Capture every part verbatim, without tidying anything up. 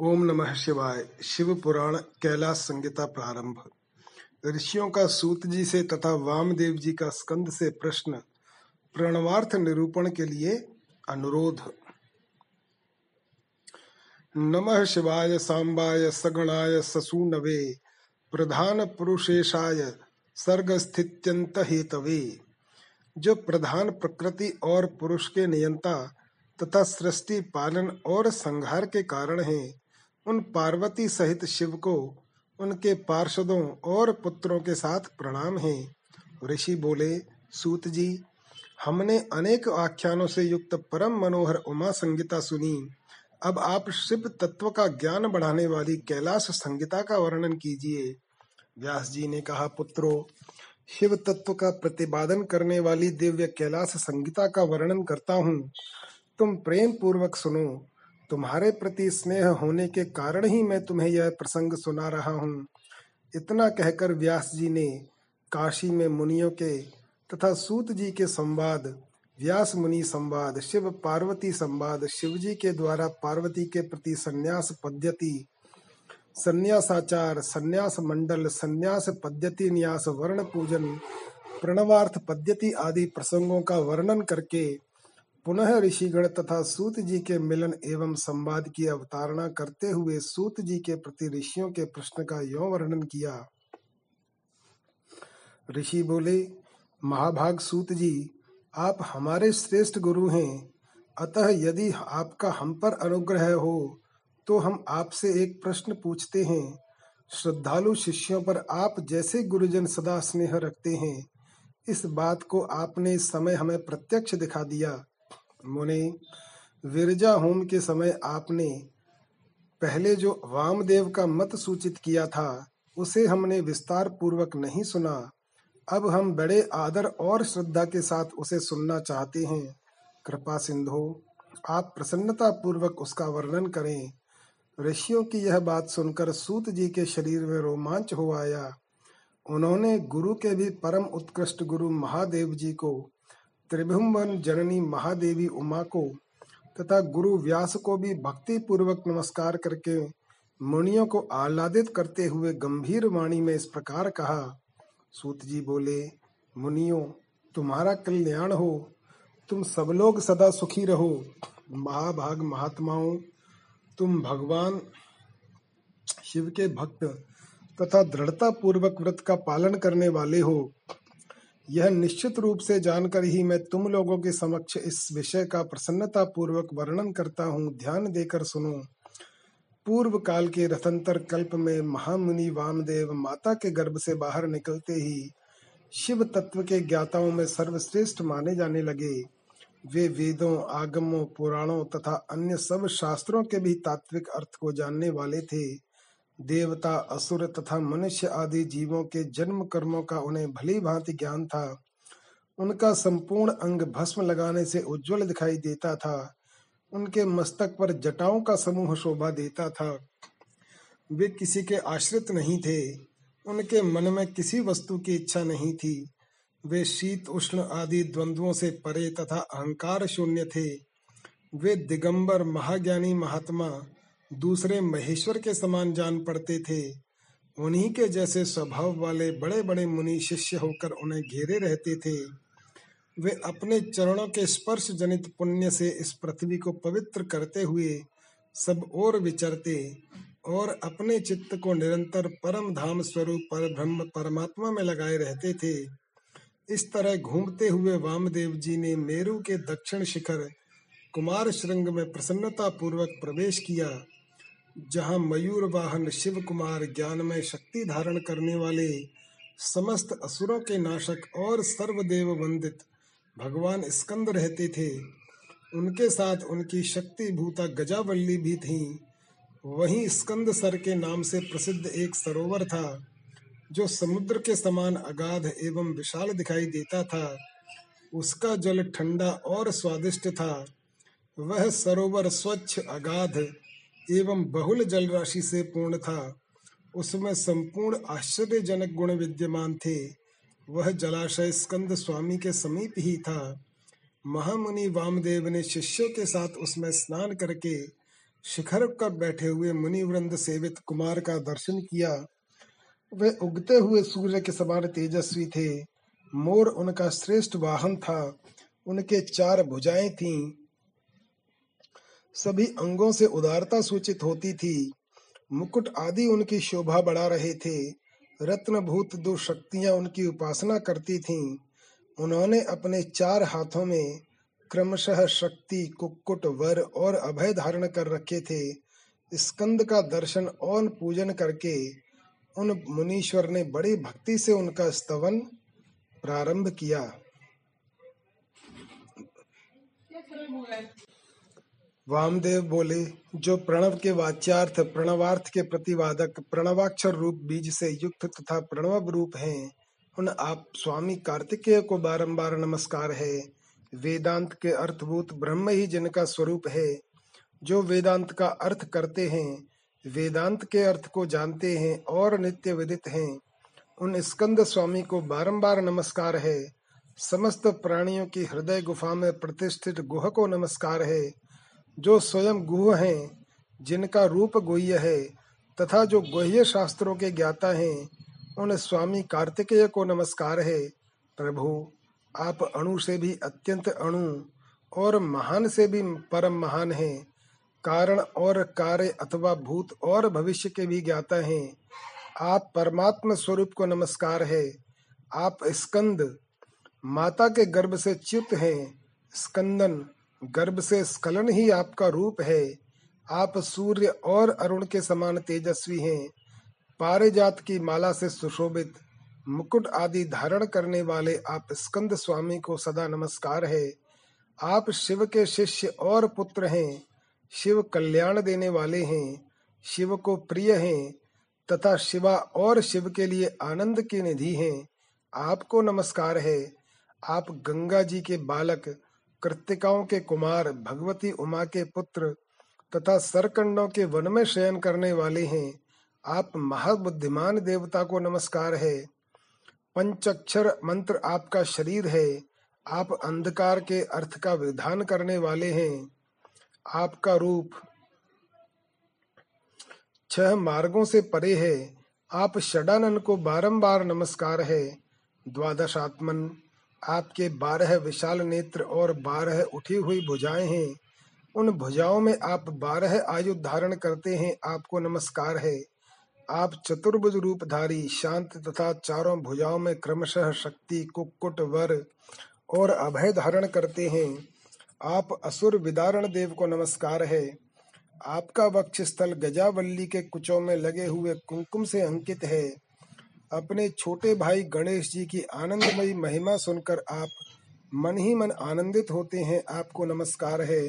ओम नमः शिवाय। शिव पुराण कैलास संहिता प्रारंभ। ऋषियों का सूत जी से तथा वामदेव जी का स्कंद से प्रश्न प्रणवार्थ निरूपण के लिए अनुरोध। नमः शिवाय सांबाय सगणाय ससूनवे प्रधान पुरुषेशाय सर्ग स्थित्यंत हेतवे। जो प्रधान प्रकृति और पुरुष के नियंता तथा सृष्टि पालन और संहार के कारण है, उन पार्वती सहित शिव को उनके पार्षदों और पुत्रों के साथ प्रणाम है। ऋषि बोले, सूत जी, हमने अनेक आख्यानों से युक्त परम मनोहर उमा संहिता सुनी। अब आप शिव तत्व का ज्ञान बढ़ाने वाली कैलाश संहिता का वर्णन कीजिए। व्यास जी ने कहा, पुत्रो, शिव तत्व का प्रतिपादन करने वाली दिव्य कैलाश संहिता का वर्णन करता हूँ। तुम प्रेम पूर्वक सुनो। तुम्हारे प्रति स्नेह होने के कारण ही मैं तुम्हें यह प्रसंग सुना रहा हूँ। इतना कहकर व्यास जी ने काशी में मुनियों के तथा सूत जी के संवाद, व्यास मुनि संवाद, शिव पार्वती संवाद, शिव जी के द्वारा पार्वती के प्रति संन्यास पद्धति, संन्यासाचार, संन्यास मंडल, संन्यास पद्धति न्यास, वर्ण पूजन, प्रणवार्थ पद्धति आदि प्रसंगों का वर्णन करके पुनः ऋषिगण तथा सूत जी के मिलन एवं संवाद की अवतारणा करते हुए सूत जी के प्रति ऋषियों के प्रश्न का यों वर्णन किया। ऋषि बोले, महाभाग सूत जी, आप हमारे श्रेष्ठ गुरु हैं, अतः यदि आपका हम पर अनुग्रह हो तो हम आपसे एक प्रश्न पूछते हैं। श्रद्धालु शिष्यों पर आप जैसे गुरुजन सदा स्नेह रखते हैं, इस बात को आपने इस समय हमें प्रत्यक्ष दिखा दिया। मुने, विरजा होम के समय आपने पहले जो वामदेव का मत सूचित किया था, उसे हमने विस्तार पूर्वक नहीं सुना। अब हम बड़े आदर और श्रद्धा के साथ उसे सुनना चाहते हैं। कृपा सिंधु, आप प्रसन्नता पूर्वक उसका वर्णन करें। ऋषियों की यह बात सुनकर सूत जी के शरीर में रोमांच हो आया। उन्होंने गुरु के भी परम उत्कृष्ट गुरु महादेव जी को, त्रिभुवन जननी महादेवी उमा को तथा गुरु व्यास को भी भक्ति पूर्वक नमस्कार करके मुनियों को आह्लादित करते हुए गंभीर वाणी में इस प्रकार कहा। सूत जी बोले, मुनियों, तुम्हारा कल्याण हो, तुम सब लोग सदा सुखी रहो। महाभाग महात्माओं, तुम भगवान शिव के भक्त तथा दृढ़ता पूर्वक व्रत का पालन करने वाले हो। यह निश्चित रूप से जानकर ही मैं तुम लोगों के समक्ष इस विषय का प्रसन्नता पूर्वक वर्णन करता हूँ। ध्यान देकर सुनो। पूर्व काल के रथंतर कल्प में महामुनि वामदेव माता के गर्भ से बाहर निकलते ही शिव तत्व के ज्ञाताओं में सर्वश्रेष्ठ माने जाने लगे। वे वेदों, आगमों, पुराणों तथा अन्य सब शास्त्रों के भी तात्विक अर्थ को जानने वाले थे। देवता, असुर तथा मनुष्य आदि जीवों के जन्म कर्मों का उन्हें भली भांति ज्ञान था। उनका संपूर्ण अंग भस्म लगाने से उज्जवल दिखाई देता था। उनके मस्तक पर जटाओं का समूह शोभा देता था। वे किसी के आश्रित नहीं थे। उनके मन में किसी वस्तु की इच्छा नहीं थी। वे शीत उष्ण आदि द्वंद्वों से परे तथा अहंकार शून्य थे। वे दिगंबर महाज्ञानी महात्मा दूसरे महेश्वर के समान जान पड़ते थे। उन्हीं के जैसे स्वभाव वाले बड़े बड़े मुनि शिष्य होकर उन्हें घेरे रहते थे। वे अपने चरणों के स्पर्श जनित पुण्य से इस पृथ्वी को पवित्र करते हुए सब ओर विचरते और अपने चित्त को निरंतर परम धाम स्वरूप पर ब्रह्म परमात्मा में लगाए रहते थे। इस तरह घूमते हुए वामदेव जी ने मेरू के दक्षिण शिखर कुमार श्रृंग में प्रसन्नता पूर्वक प्रवेश किया, जहाँ मयूर वाहन शिव कुमार ज्ञान में शक्ति धारण करने वाले समस्त असुरों के नाशक और सर्वदेव वंदित भगवान स्कंद रहते थे। उनके साथ उनकी शक्ति भूता गजावल्ली भी थीं। वहीं स्कंद सर के नाम से प्रसिद्ध एक सरोवर था, जो समुद्र के समान अगाध एवं विशाल दिखाई देता था। उसका जल ठंडा और स्वादिष्ट था। वह सरोवर स्वच्छ, अगाध एवं बहुल जलराशि से पूर्ण था। उसमें संपूर्ण आश्चर्यजनक गुण विद्यमान थे। वह जलाशय स्कंद स्वामी के समीप ही था। महामुनि वामदेव ने शिष्यों के साथ उसमें स्नान करके शिखर पर बैठे हुए मुनिवृंद सेवित कुमार का दर्शन किया। वे उगते हुए सूर्य के समान तेजस्वी थे। मोर उनका श्रेष्ठ वाहन था। उनके चार भुजाएं थीं, सभी अंगों से उदारता सूचित होती थी। मुकुट आदि उनकी शोभा बढ़ा रहे थे। रत्नभूत दो शक्तियां उनकी उपासना करती थीं। उन्होंने अपने चार हाथों में क्रमशः शक्ति, कुक्कुट, वर और अभय धारण कर रखे थे। स्कंद का दर्शन और पूजन करके उन मुनीश्वर ने बड़ी भक्ति से उनका स्तवन प्रारंभ किया। वामदेव बोले, जो प्रणव के वाच्यार्थ प्रणवार्थ के प्रतिवादक, प्रणवाक्षर रूप बीज से युक्त तथा प्रणव रूप हैं, उन आप स्वामी कार्तिकेय को बारंबार नमस्कार है। वेदांत के अर्थभूत ब्रह्म ही जिनका स्वरूप है, जो वेदांत का अर्थ करते हैं, वेदांत के अर्थ को जानते हैं और नित्य विदित हैं, उन स्कंद स्वामी को बारंबार नमस्कार है। समस्त प्राणियों की हृदय गुफा में प्रतिष्ठित गुह को नमस्कार है, जो स्वयं गुह हैं, जिनका रूप गुह्य है तथा जो गुह्य शास्त्रों के ज्ञाता हैं, उन स्वामी कार्तिकेय को नमस्कार है। प्रभु, आप अणु से भी अत्यंत अणु और महान से भी परम महान हैं। कारण और कार्य अथवा भूत और भविष्य के भी ज्ञाता हैं। आप परमात्मा स्वरूप को नमस्कार है। आप स्कंद माता के गर्भ से च्युत हैं। स्कंदन गर्भ से स्खलन ही आपका रूप है। आप सूर्य और अरुण के समान तेजस्वी हैं। पारिजात की माला से सुशोभित मुकुट आदि धारण करने वाले आप स्कंद स्वामी को सदा नमस्कार है। आप शिव के शिष्य और पुत्र हैं। शिव कल्याण देने वाले हैं, शिव को प्रिय हैं तथा शिवा और शिव के लिए आनंद की निधि हैं। आपको नमस्कार है। आप गंगा जी के बालक, कृतिकाओं के कुमार, भगवती उमा के पुत्र तथा सरकंडों के वन में शयन करने वाले हैं। आप महाबुद्धिमान देवता को नमस्कार है। पंचक्षर मंत्र आपका शरीर है। आप अंधकार के अर्थ का विधान करने वाले हैं। आपका रूप छह मार्गों से परे है। आप षडानन को बारंबार नमस्कार है। द्वादशात्मन, आपके बारह विशाल नेत्र और बारह उठी हुई भुजाएं हैं। उन भुजाओं में आप बारह आयु धारण करते हैं। आपको नमस्कार है। आप चतुर्भुज रूपधारी, शांत तथा चारों भुजाओं में क्रमशः शक्ति, कुक्कुट, वर और अभय धारण करते हैं। आप असुर विदारण देव को नमस्कार है। आपका वक्षस्थल गजावल्ली के कुचों में लगे हुए कुमकुम से अंकित है। अपने छोटे भाई गणेश जी की आनंदमयी महिमा सुनकर आप मन ही मन आनंदित होते हैं। आपको नमस्कार है।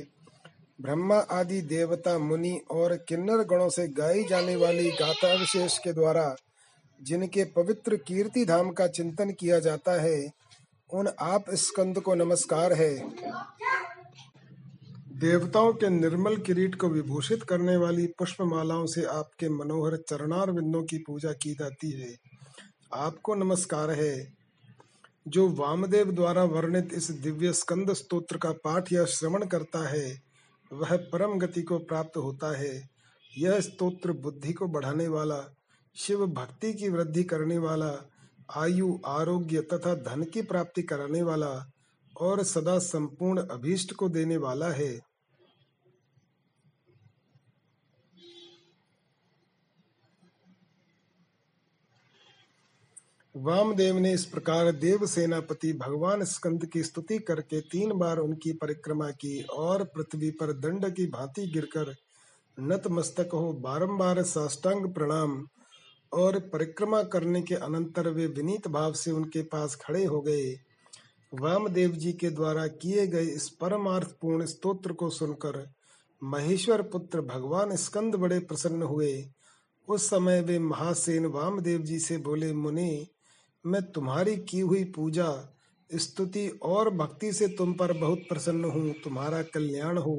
ब्रह्मा आदि देवता, मुनि और किन्नर गणों से गाई जाने वाली गाथा विशेष के द्वारा जिनके पवित्र कीर्ति धाम का चिंतन किया जाता है, उन आप स्कंद को नमस्कार है। देवताओं के निर्मल किरीट को विभूषित करने वाली पुष्पमालाओं से आपके मनोहर चरणारविंदों की पूजा की जाती है। आपको नमस्कार है। जो वामदेव द्वारा वर्णित इस दिव्य स्कंद स्तोत्र का पाठ या श्रवण करता है, वह परम गति को प्राप्त होता है। यह स्तोत्र बुद्धि को बढ़ाने वाला, शिव भक्ति की वृद्धि करने वाला, आयु, आरोग्य तथा धन की प्राप्ति कराने वाला और सदा संपूर्ण अभीष्ट को देने वाला है। वामदेव ने इस प्रकार देव सेनापति भगवान स्कंद की स्तुति करके तीन बार उनकी परिक्रमा की और पृथ्वी पर दंड की भांति गिरकर नतमस्तक हो बारंबार साष्टांग प्रणाम और परिक्रमा करने के अनंतर वे विनीत भाव से उनके पास खड़े हो गए। वामदेव जी के द्वारा किए गए इस परमार्थपूर्ण स्तोत्र को सुनकर महेश्वर पुत्र भगवान स्कंद बड़े प्रसन्न हुए। उस समय वे महासेन वामदेव जी से बोले, मुनि, मैं तुम्हारी की हुई पूजा, स्तुति और भक्ति से तुम पर बहुत प्रसन्न हूँ। तुम्हारा कल्याण हो।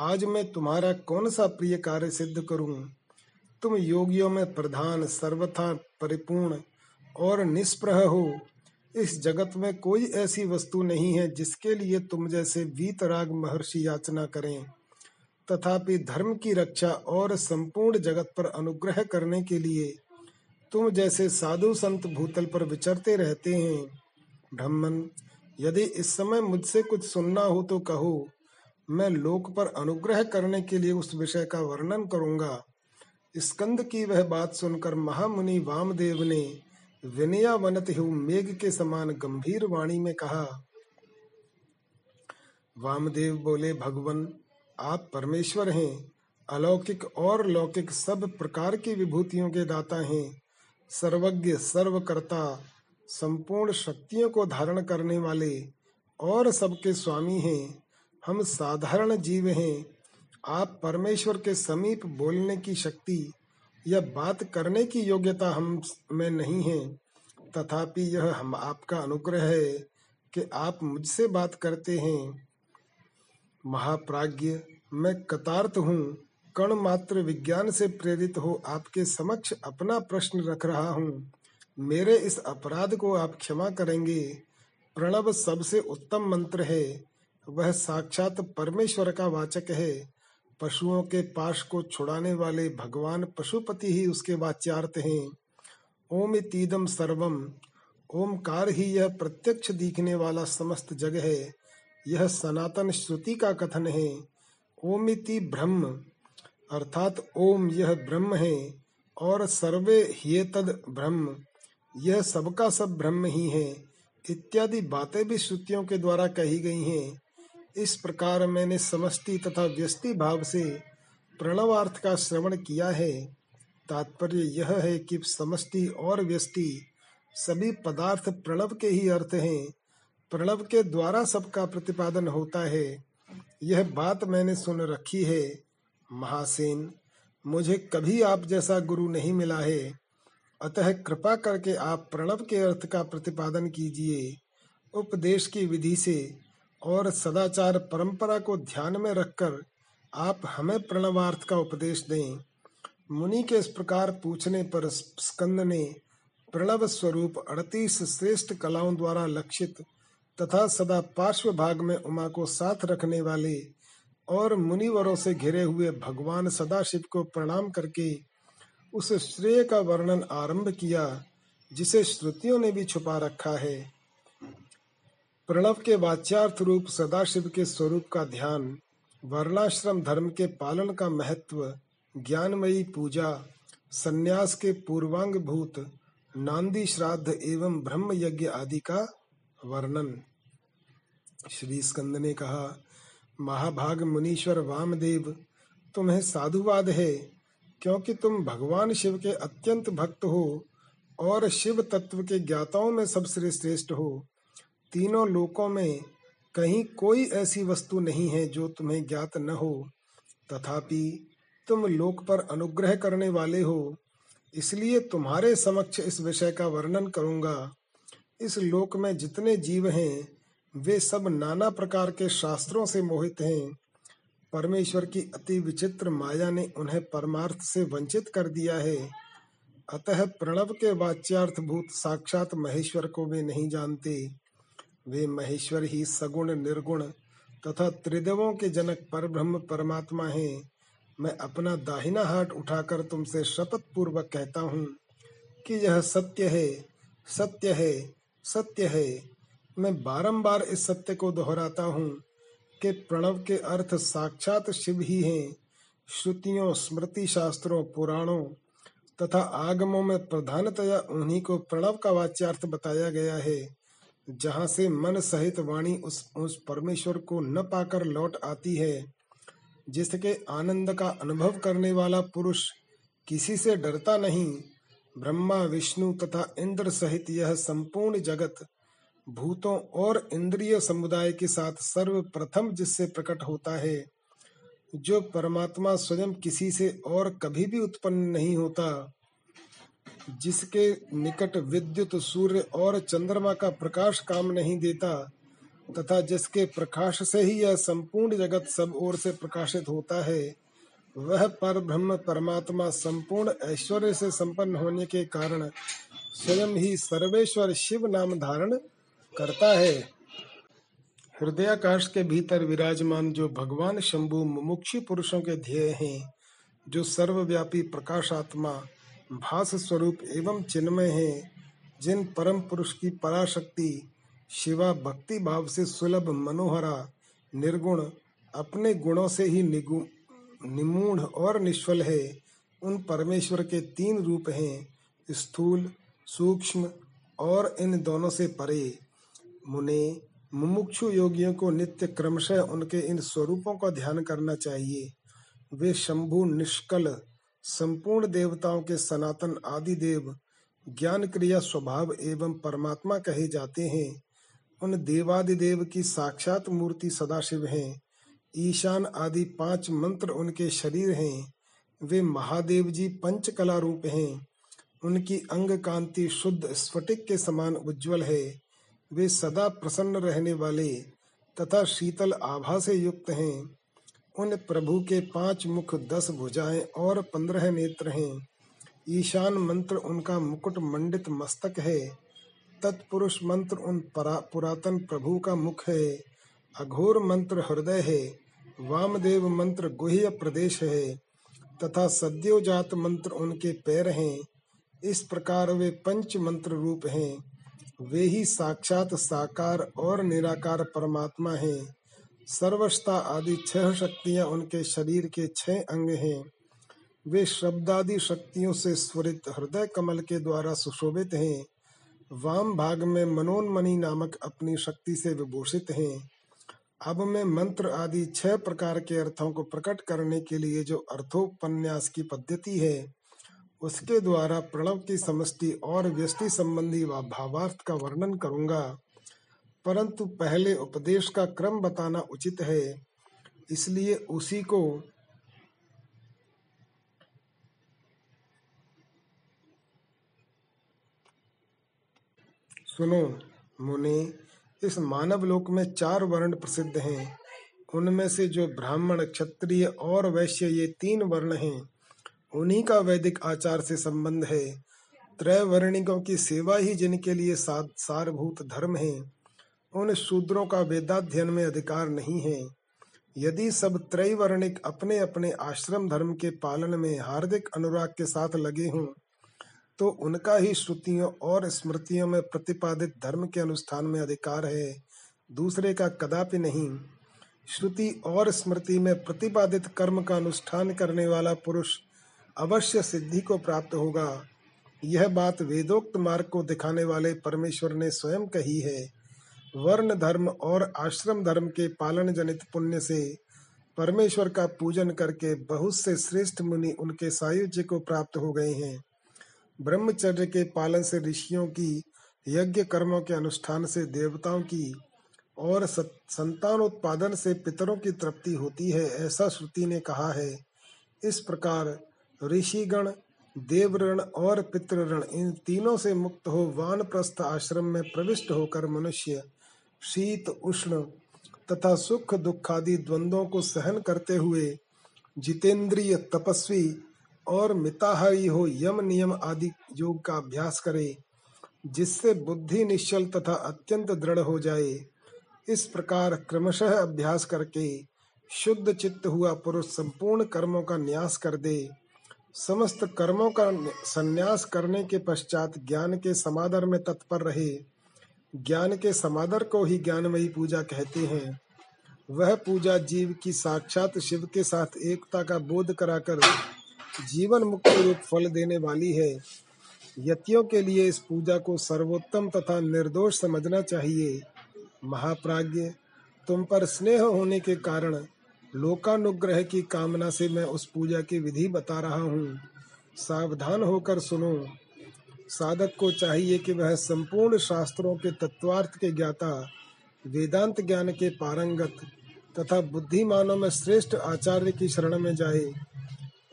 आज मैं तुम्हारा कौन सा प्रिय कार्य सिद्ध करूँ? तुम योगियों में प्रधान, सर्वथा परिपूर्ण और निष्प्रह हो। इस जगत में कोई ऐसी वस्तु नहीं है जिसके लिए तुम जैसे वीतराग महर्षि याचना करें। तथापि धर्म की रक्षा और संपूर्ण जगत पर अनुग्रह करने के लिए तुम जैसे साधु संत भूतल पर विचरते रहते हैं। ब्राह्मण, यदि इस समय मुझसे कुछ सुनना हो तो कहो, मैं लोक पर अनुग्रह करने के लिए उस विषय का वर्णन करूंगा। स्कंद की वह बात सुनकर महामुनि वामदेव ने विनयावनत हुए मेघ के समान गंभीर वाणी में कहा। वामदेव बोले, भगवन, आप परमेश्वर हैं, अलौकिक और लौकिक सब प्रकार की विभूतियों के दाता हैं, सर्वज्ञ, सर्वकर्ता, संपूर्ण शक्तियों को धारण करने वाले और सबके स्वामी हैं। हम साधारण जीव हैं। आप परमेश्वर के समीप बोलने की शक्ति यह बात करने की योग्यता हम में नहीं है, तथापि यह हम आपका अनुग्रह है कि आप मुझसे बात करते हैं। महाप्राज्ञ, मैं कतार्थ हूँ, कण मात्र विज्ञान से प्रेरित हो आपके समक्ष अपना प्रश्न रख रहा हूँ। मेरे इस अपराध को आप क्षमा करेंगे। प्रणव सबसे उत्तम मंत्र है, वह साक्षात परमेश्वर का वाचक है। पशुओं के पाश को छुड़ाने वाले भगवान पशुपति ही उसके वाच्यार्थ हैं। ओम इतीदम सर्वम, ओमकार ही यह प्रत्यक्ष दिखने वाला समस्त जग है। यह सनातन श्रुति का कथन है। ओम इति ब्रह्म, अर्थात ओम यह ब्रह्म है और सर्वे ये तद ब्रह्म, यह सबका सब ब्रह्म ही है, इत्यादि बातें भी श्रुतियों के द्वारा कही गई हैं। इस प्रकार मैंने समष्टि तथा व्यष्टि भाव से प्रणवार्थ का श्रवण किया है। तात्पर्य यह है कि समष्टि और व्यष्टि सभी पदार्थ प्रणव के ही अर्थ हैं। प्रणव के द्वारा सबका प्रतिपादन होता है, यह बात मैंने सुन रखी है। महासेन, मुझे कभी आप जैसा गुरु नहीं मिला है, अतः कृपा करके आप प्रणव के अर्थ का प्रतिपादन कीजिए। उपदेश की विधि से और सदाचार परंपरा को ध्यान में रखकर आप हमें प्रणवार्थ का उपदेश दें। मुनि के इस प्रकार पूछने पर स्कंद ने प्रणव स्वरूप अड़तीस श्रेष्ठ कलाओं द्वारा लक्षित तथा सदा पार्श्व भाग में उमा को साथ रखने वाले और मुनिवरों से घिरे हुए भगवान सदाशिव को प्रणाम करके उस श्रेय का वर्णन आरंभ किया जिसे श्रुतियों ने भी छुपा रखा है। प्रणव के वाच्यार्थ रूप सदाशिव के स्वरूप का ध्यान, वर्णाश्रम धर्म के पालन का महत्व, ज्ञानमयी पूजा, संन्यास के पूर्वांग भूत, नांदी श्राद्ध एवं ब्रह्म यज्ञ आदि का वर्णन। श्री स्कंद ने कहा, महाभाग मुनीश्वर वामदेव, तुम्हें साधुवाद है, क्योंकि तुम भगवान शिव के अत्यंत भक्त हो और शिव तत्व के ज्ञाताओं में सबसे श्रेष्ठ हो। तीनों लोकों में कहीं कोई ऐसी वस्तु नहीं है जो तुम्हें ज्ञात न हो, तथापि तुम लोक पर अनुग्रह करने वाले हो, इसलिए तुम्हारे समक्ष इस विषय का वर्णन करूंगा। इस लोक में जितने जीव हैं वे सब नाना प्रकार के शास्त्रों से मोहित हैं। परमेश्वर की अति विचित्र माया ने उन्हें परमार्थ से वंचित कर दिया है, अतः प्रणव के वाच्यार्थभूत साक्षात महेश्वर को वे नहीं जानते। वे महेश्वर ही सगुण, निर्गुण तथा त्रिदेवों के जनक परब्रह्म परमात्मा हैं। मैं अपना दाहिना हाथ उठाकर तुमसे शपथ पूर्वक कहता हूँ कि यह सत्य है, सत्य है, सत्य है। मैं बारंबार इस सत्य को दोहराता हूँ कि प्रणव के अर्थ साक्षात शिव ही हैं। श्रुतियों, स्मृति शास्त्रों, पुराणों तथा आगमों में प्रधानतया उन्हीं को प्रणव का वाच्यार्थ बताया गया है, जहाँ से मन सहित वाणी उस उस परमेश्वर को न पाकर लौट आती है, जिसके आनंद का अनुभव करने वाला पुरुष किसी से डरता नहीं। ब्रह्मा, विष्णु तथा इंद्र सहित यह संपूर्ण जगत भूतों और इंद्रिय समुदाय के साथ सर्वप्रथम जिससे प्रकट होता है, जो परमात्मा स्वयं किसी से और कभी भी उत्पन्न नहीं होता, जिसके निकट विद्युत, सूर्य और चंद्रमा का प्रकाश काम नहीं देता तथा जिसके प्रकाश से ही यह संपूर्ण जगत सब ओर से प्रकाशित होता है, वह परब्रह्म परमात्मा संपूर्ण ऐश्वर्य से संपन्न होने के कारण स्वयं ही सर्वेश्वर शिव नाम धारण करता है। हृदयाकाश के भीतर विराजमान जो भगवान शंभू मुमुक्षु पुरुषों के ध्येय हैं, जो सर्वव्यापी प्रकाशात्मा भास स्वरूप एवं चिन्मय हैं, जिन परम पुरुष की पराशक्ति शिवा भक्ति भाव से सुलभ मनोहरा निर्गुण अपने गुणों से ही निगूढ़ और निष्फल है, उन परमेश्वर के तीन रूप हैं, स्थूल, सूक्ष्म और इन दोनों से परे। मुने मुमुक्षु योगियों को नित्य क्रमशः उनके इन स्वरूपों का ध्यान करना चाहिए। वे शंभु निष्कल संपूर्ण देवताओं के सनातन आदि देव ज्ञान क्रिया स्वभाव एवं परमात्मा कहे जाते हैं। उन देवादिदेव की साक्षात मूर्ति सदाशिव हैं। ईशान आदि पांच मंत्र उनके शरीर हैं। वे महादेव जी पंचकला रूप हैं। उनकी अंग कांति शुद्ध स्फटिक के समान उज्जवल है। वे सदा प्रसन्न रहने वाले तथा शीतल आभा से युक्त हैं। उन प्रभु के पांच मुख, दस भुजाएं और पंद्रह नेत्र हैं। ईशान मंत्र उनका मुकुट मंडित मस्तक है। तत्पुरुष मंत्र उन पुरातन प्रभु का मुख है। अघोर मंत्र हृदय है। वामदेव मंत्र गुह्य प्रदेश है तथा सद्योजात मंत्र उनके पैर हैं। इस प्रकार वे पंच मंत्र रूप हैं। वे ही साक्षात साकार और निराकार परमात्मा हैं। सर्वस्ता आदि छह शक्तियां उनके शरीर के छह अंग हैं। वे शब्दादि शक्तियों से स्वरित हृदय कमल के द्वारा सुशोभित हैं। वाम भाग में मनोन्मनी नामक अपनी शक्ति से विभूषित हैं। अब मैं मंत्र आदि छह प्रकार के अर्थों को प्रकट करने के लिए जो अर्थोपन्यास की पद्धति है, उसके द्वारा प्रणव की समष्टि और व्यष्टि संबंधी व भावार्थ का वर्णन करूंगा, परंतु पहले उपदेश का क्रम बताना उचित है, इसलिए उसी को सुनो। मुने, इस मानव लोक में चार वर्ण प्रसिद्ध हैं। उनमें से जो ब्राह्मण, क्षत्रिय और वैश्य ये तीन वर्ण हैं, उन्हीं का वैदिक आचार से संबंध है। त्रैवर्णिकों की सेवा ही जिनके लिए सारभूत धर्म है, उन शूद्रों का वेदाध्ययन में अधिकार नहीं है। यदि सब त्रैवर्णिक अपने अपने आश्रम धर्म के पालन में हार्दिक अनुराग के साथ लगे हों, तो उनका ही श्रुतियों और स्मृतियों में प्रतिपादित धर्म के अनुष्ठान में अधिकार है, दूसरे का कदापि नहीं। श्रुति और स्मृति में प्रतिपादित कर्म का अनुष्ठान करने वाला पुरुष अवश्य सिद्धि को प्राप्त होगा। यह बात वेदोक्त मार्ग को दिखाने वाले परमेश्वर ने स्वयं कही है। वर्ण धर्म और आश्रम धर्म के पालन जनित पुण्य से परमेश्वर का पूजन करके बहुत से श्रेष्ठ मुनि उनके सायुज्य को प्राप्त हो गए हैं। ब्रह्मचर्य के पालन से ऋषियों की, यज्ञ कर्मों के अनुष्ठान से देवताओं की और संतानोत्पादन से पितरों की तृप्ति होती है, ऐसा श्रुति ने कहा है। इस प्रकार ऋषिगण देवऋण और पितृऋण इन तीनों से मुक्त हो वानप्रस्थ आश्रम में प्रविष्ट होकर मनुष्य शीत उष्ण तथा सुख दुख आदि द्वंद्वों को सहन करते हुए जितेंद्रिय, तपस्वी और मिताहारी हो यम नियम आदि योग का अभ्यास करे, जिससे बुद्धि निश्चल तथा अत्यंत दृढ़ हो जाए। इस प्रकार क्रमशः अभ्यास करके शुद्ध चित्त हुआ पुरुष संपूर्ण कर्मों का न्यास कर दे। समस्त कर्मों का संन्यास करने के पश्चात ज्ञान के समादर में तत्पर रहे। ज्ञान के समादर को ही ज्ञानमयी पूजा कहते हैं। वह पूजा जीव की साक्षात शिव के साथ एकता का बोध कराकर जीवन मुक्ति रूप फल देने वाली है। यतियों के लिए इस पूजा को सर्वोत्तम तथा निर्दोष समझना चाहिए। महाप्राज्ञ, तुम पर स्नेह होने के कारण लोकानुग्रह की कामना से मैं उस पूजा की विधि बता रहा हूँ। सावधान होकर सुनो। साधक को चाहिए कि वह संपूर्ण शास्त्रों के तत्वार्थ के ज्ञाता, वेदांत ज्ञान के पारंगत तथा बुद्धिमानों में श्रेष्ठ आचार्य की शरण में जाए।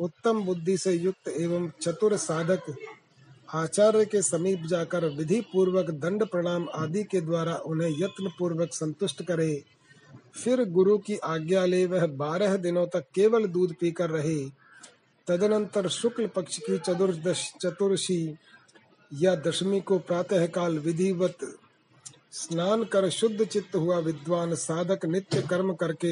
उत्तम बुद्धि से युक्त एवं चतुर साधक आचार्य के समीप जाकर विधि पूर्वक दंड प्रणाम आदि के द्वारा उन्हें यत्न पूर्वक संतुष्ट करे। फिर गुरु की आज्ञा ले वह बारह दिनों तक केवल दूध पीकर रहे। तदनंतर शुक्ल पक्ष की चतुर्दश चतुर्शी या दशमी को प्रातःकाल विधिवत स्नान कर शुद्ध चित्त हुआ विद्वान साधक नित्य कर्म करके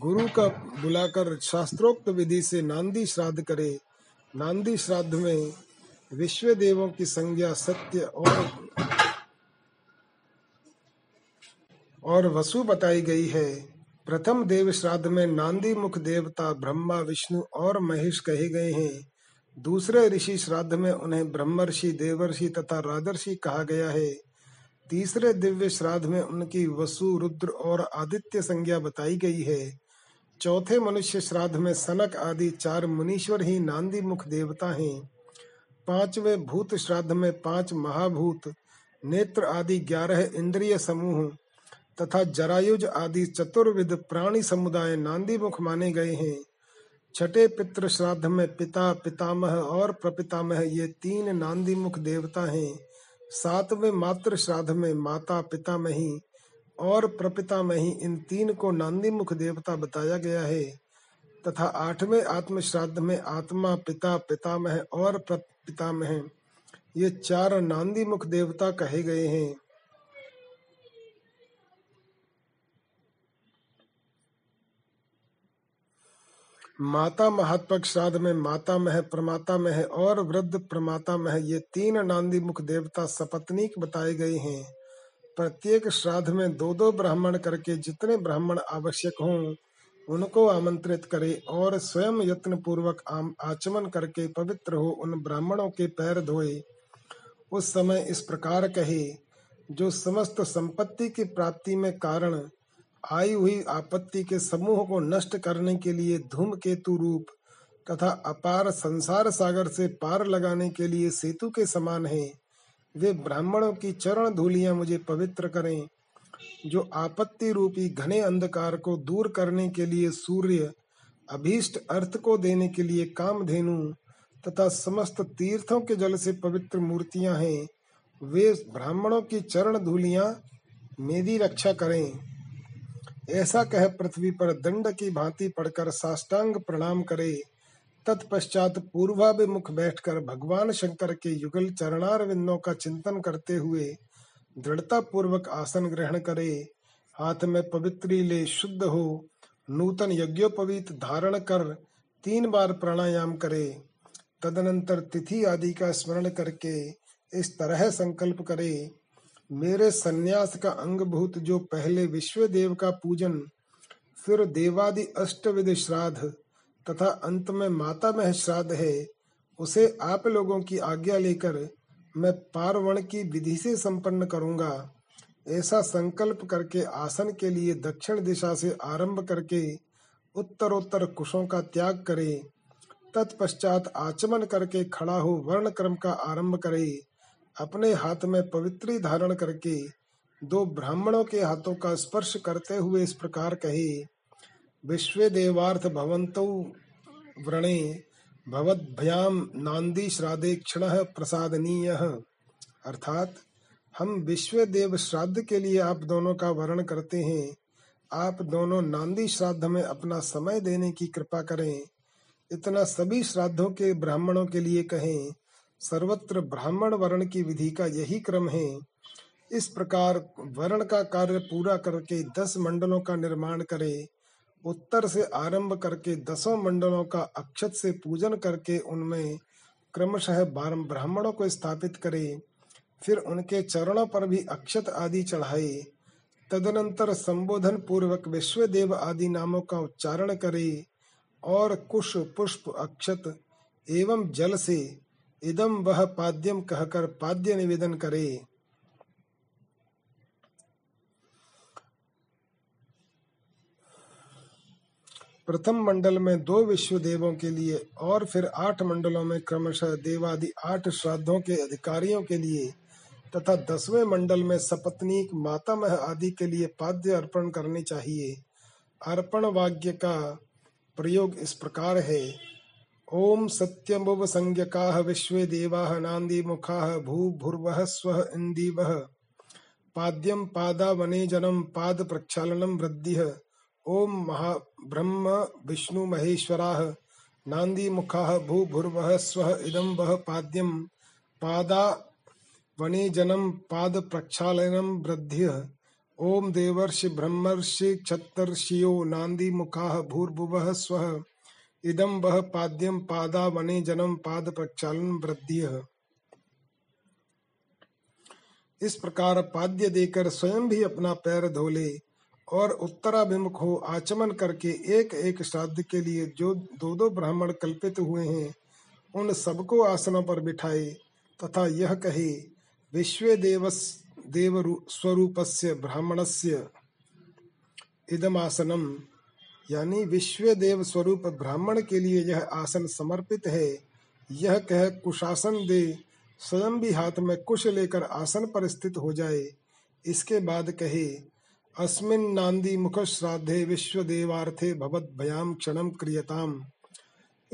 गुरु का बुलाकर शास्त्रोक्त विधि से नांदी श्राद्ध करे। नांदी श्राद्ध में विश्व देवों की संज्ञा सत्य और और वसु बताई गई है। प्रथम देव श्राद्ध में नांदी मुख देवता ब्रह्मा विष्णु और महेश कहे गए हैं। दूसरे ऋषि श्राद्ध में उन्हें ब्रह्मर्षि देवर्षि तथा राजर्षि कहा गया है। तीसरे दिव्य श्राद्ध में उनकी वसु रुद्र और आदित्य संज्ञा बताई गई है। चौथे मनुष्य श्राद्ध में सनक आदि चार मुनीश्वर ही नांदी मुख देवता हैं। पांचवे भूत श्राद्ध में पांच महाभूत नेत्र आदि ग्यारह इंद्रिय समूह तथा जरायुज आदि चतुर्विध प्राणी समुदाय नांदी मुख माने गए हैं। छठे पितृ श्राद्ध में पिता पितामह और प्रपितामह ये तीन नांदी मुख देवता हैं। सातवें मातृ श्राद्ध में माता पितामही और प्रपितामही इन तीन को नांदी मुख देवता बताया गया है तथा आठवें आत्म श्राद्ध में आत्मा पिता पितामह और प्रपितामह ये चार नांदी मुख देवता कहे गए हैं। माता महात्मक श्राद्ध में माता मह प्रमाता मह और वृद्ध प्रमाता मह ये तीन नांदी मुख देवता सपत्नीक बताए गए हैं। प्रत्येक श्राद्ध में दो दो ब्राह्मण करके जितने ब्राह्मण आवश्यक हों उनको आमंत्रित करे और स्वयं यत्न पूर्वक आचमन करके पवित्र हो उन ब्राह्मणों के पैर धोए। उस समय इस प्रकार कहे, जो समस्त संपत्ति की प्राप्ति में कारण आई हुई आपत्ति के समूह को नष्ट करने के लिए धूमकेतु रूप तथा अपार संसार सागर से पार लगाने के लिए सेतु के समान है। वे ब्राह्मणों की चरण धूलियां मुझे पवित्र करें। जो आपत्ति रूपी घने अंधकार को दूर करने के लिए सूर्य, अभीष्ट अर्थ को देने के लिए कामधेनु तथा समस्त तीर्थों के जल से पवित्र मूर्तियां हैं, वे ब्राह्मणों की चरण धूलियां मेरी रक्षा करें। ऐसा कह पृथ्वी पर दंड की भांति पड़कर साष्टांग प्रणाम करे। तत्पश्चात पूर्वाभिमुख बैठकर भगवान शंकर के युगल चरणारविंदों का चिंतन करते हुए दृढ़ता पूर्वक आसन ग्रहण करे। हाथ में पवित्री ले शुद्ध हो नूतन यज्ञोपवीत धारण कर तीन बार प्राणायाम करे। तदनंतर तिथि आदि का स्मरण करके इस तरह संकल्प करे, मेरे सन्यास का अंगभूत जो पहले विश्व देव का पूजन, फिर देवादि अष्टविध श्राद्ध तथा अंत में माता मह श्राद्ध है, उसे आप लोगों की आज्ञा लेकर मैं पार्वण की विधि से संपन्न करूंगा। ऐसा संकल्प करके आसन के लिए दक्षिण दिशा से आरंभ करके उत्तरोत्तर कुशों का त्याग करे। तत्पश्चात आचमन करके खड़ा हो वर्ण क्रम का आरंभ करे। अपने हाथ में पवित्री धारण करके दो ब्राह्मणों के हाथों का स्पर्श करते हुए इस प्रकार कहे, विश्व देवार्थ भवंतो व्रणे भवद्भ्याम नांदी श्राद्धे क्षणः प्रसादनीयः। अर्थात हम विश्व देव श्राद्ध के लिए आप दोनों का वर्ण करते हैं। आप दोनों नांदी श्राद्ध में अपना समय देने की कृपा करें। इतना सभी श्राद्धों के ब्राह्मणों के लिए कहें। सर्वत्र ब्राह्मण वर्ण की विधि का यही क्रम है। इस प्रकार वर्ण का कार्य पूरा करके दस मंडलों का निर्माण करे। उत्तर से आरंभ करके दसों मंडलों का अक्षत से पूजन करके उनमें क्रमशः बारह ब्राह्मणों को स्थापित करे। फिर उनके चरणों पर भी अक्षत आदि चढ़ाए। तदनंतर संबोधन पूर्वक विश्वदेव आदि नामों का उच्चारण करे और कुश पुष्प अक्षत एवं जल से इदम वह पाद्यम कहकर पाद्य निवेदन करे। प्रथम मंडल में दो विश्व देवों के लिए और फिर आठ मंडलों में क्रमशः देवादि आठ श्राद्धों के अधिकारियों के लिए तथा दसवें मंडल में सपत्नीक मातामह आदि के लिए पाद्य अर्पण करने चाहिए। अर्पण वाक्य का प्रयोग इस प्रकार है, ओम सत्यमुव संज्ञकाः विश्वे देवाः नांदी मुखाः भू भूर्वः स्वः इंदीवः पाद्यं पादावनेजनं पाद प्रक्षालनं वृद्धिः ओम महा ब्रह्म विष्णु महेश्वराः नांदी मुखाः भू भूर्वः स्वः इदं वह पाद्यं पादा वणिजनम पाद प्रक्षालनम वृद्ध्य ओम देवर्षि ब्रह्मर्षि क्षत्तर्षियो नांदी मुखाः भूर्भुवः स्वः इदं वह पाद्यं पादा वणिजनम पाद प्रक्षालनम वृद्ध्य। इस प्रकार पाद्य देकर स्वयं भी अपना पैर धोले और उत्तराभिमुख हो आचमन करके एक एक श्राद्ध के लिए जो दो दो ब्राह्मण कल्पित हुए हैं उन सबको आसनों पर बिठाए तथा यह कहे, विश्वेदेवस देव स्वरूपस्य ब्राह्मणस्य इदम आसनम, यानी विश्वेदेव स्वरूप ब्राह्मण के लिए यह आसन समर्पित है। यह कह कुशासन दे स्वयं भी हाथ में कुश लेकर आसन पर स्थित हो जाए। इसके बाद कहे, अस्मिन् नांदी मुख श्राद्धे विश्वदेवार्थे भवद भयाम क्षणम क्रियताम।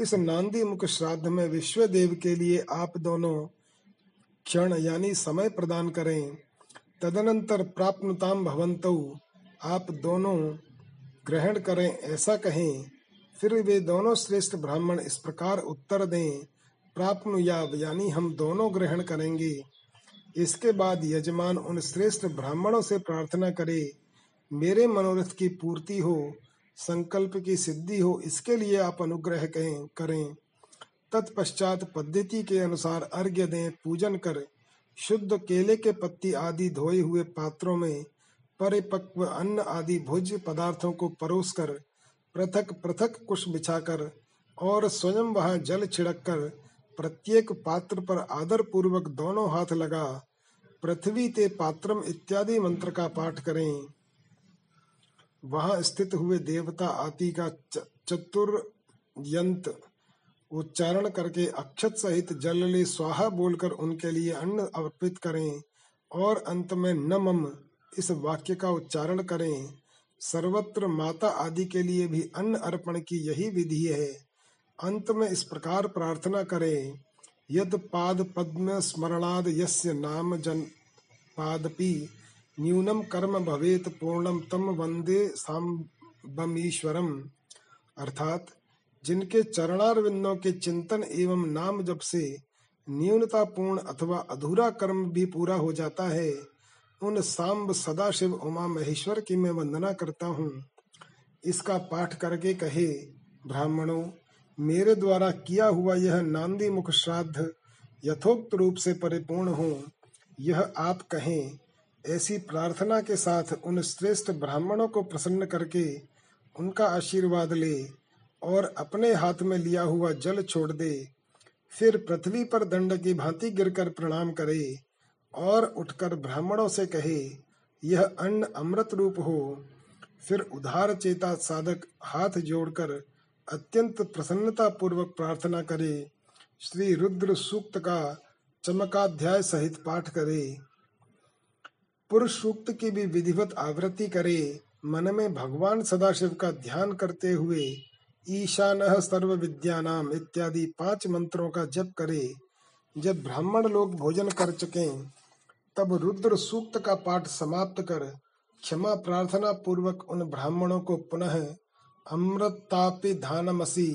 इस नांदी मुख श्राद्ध में विश्वदेव के लिए आप दोनों क्षण यानी समय प्रदान करें। तदनंतर प्राप्नुताम भवन्तौ, आप दोनों ग्रहण करें, ऐसा कहें। फिर वे दोनों श्रेष्ठ ब्राह्मण इस प्रकार उत्तर दें, प्राप्नुयाव यानी हम दोनों ग्रहण करेंगे। इसके बाद यजमान उन श्रेष्ठ ब्राह्मणों से प्रार्थना करे, मेरे मनोरथ की पूर्ति हो, संकल्प की सिद्धि हो, इसके लिए आप अनुग्रह करें। तत्पश्चात पद्धति के अनुसार अर्घ्य दें, पूजन कर शुद्ध केले के पत्ती आदि धोए हुए पात्रों में परिपक्व अन्न आदि भोज्य पदार्थों को परोस कर पृथक पृथक कुश बिछाकर और स्वयं वहां जल छिड़ककर प्रत्येक पात्र पर आदर पूर्वक दोनों हाथ लगा पृथ्वी ते पात्रम इत्यादि मंत्र का पाठ करें। वहां स्थित हुए देवता आदि का चतुर्यंत उच्चारण करके अक्षत सहित जल ले स्वाहा बोलकर उनके लिए अन्न अर्पित करें और अंत में नमम इस वाक्य का उच्चारण करें। सर्वत्र माता आदि के लिए भी अन्न अर्पण की यही विधि है। अंत में इस प्रकार प्रार्थना करें, यद पाद पद्म स्मरणाद यस्य नाम जन पादपि न्यूनम कर्म भवेत पूर्णम तम वंदे सांबमीश्वरम। अर्थात जिनके चरणारविंदों के चिंतन एवं नाम जप से न्यूनता पूर्ण अथवा अधूरा कर्म भी पूरा हो जाता है, उन सांब सदाशिव उमा महेश्वर की मैं वंदना करता हूँ। इसका पाठ करके कहे, ब्राह्मणों, मेरे द्वारा किया हुआ यह नांदी मुख श्राद्ध यथोक्त रूप से परिपूर्ण हो, यह आप कहें। ऐसी प्रार्थना के साथ उन श्रेष्ठ ब्राह्मणों को प्रसन्न करके उनका आशीर्वाद ले और अपने हाथ में लिया हुआ जल छोड़ दे। फिर पृथ्वी पर दंड की भांति गिरकर प्रणाम करे और उठकर ब्राह्मणों से कहे, यह अन्न अमृत रूप हो। फिर उदार चेता साधक हाथ जोड़कर अत्यंत प्रसन्नता पूर्वक प्रार्थना करे, श्री रुद्र सूक्त का चमकाध्याय सहित पाठ करे, पुरुष सूक्त की भी विधिवत आवृत्ति करे। मन में भगवान सदाशिव का ध्यान करते हुए ईशानः सर्व विद्यानाम इत्यादि पांच मंत्रों का जप करे। जब ब्राह्मण लोग भोजन कर चुके तब रुद्र सूक्त का पाठ समाप्त कर क्षमा प्रार्थना पूर्वक उन ब्राह्मणों को पुनः अमृतापि धानमसि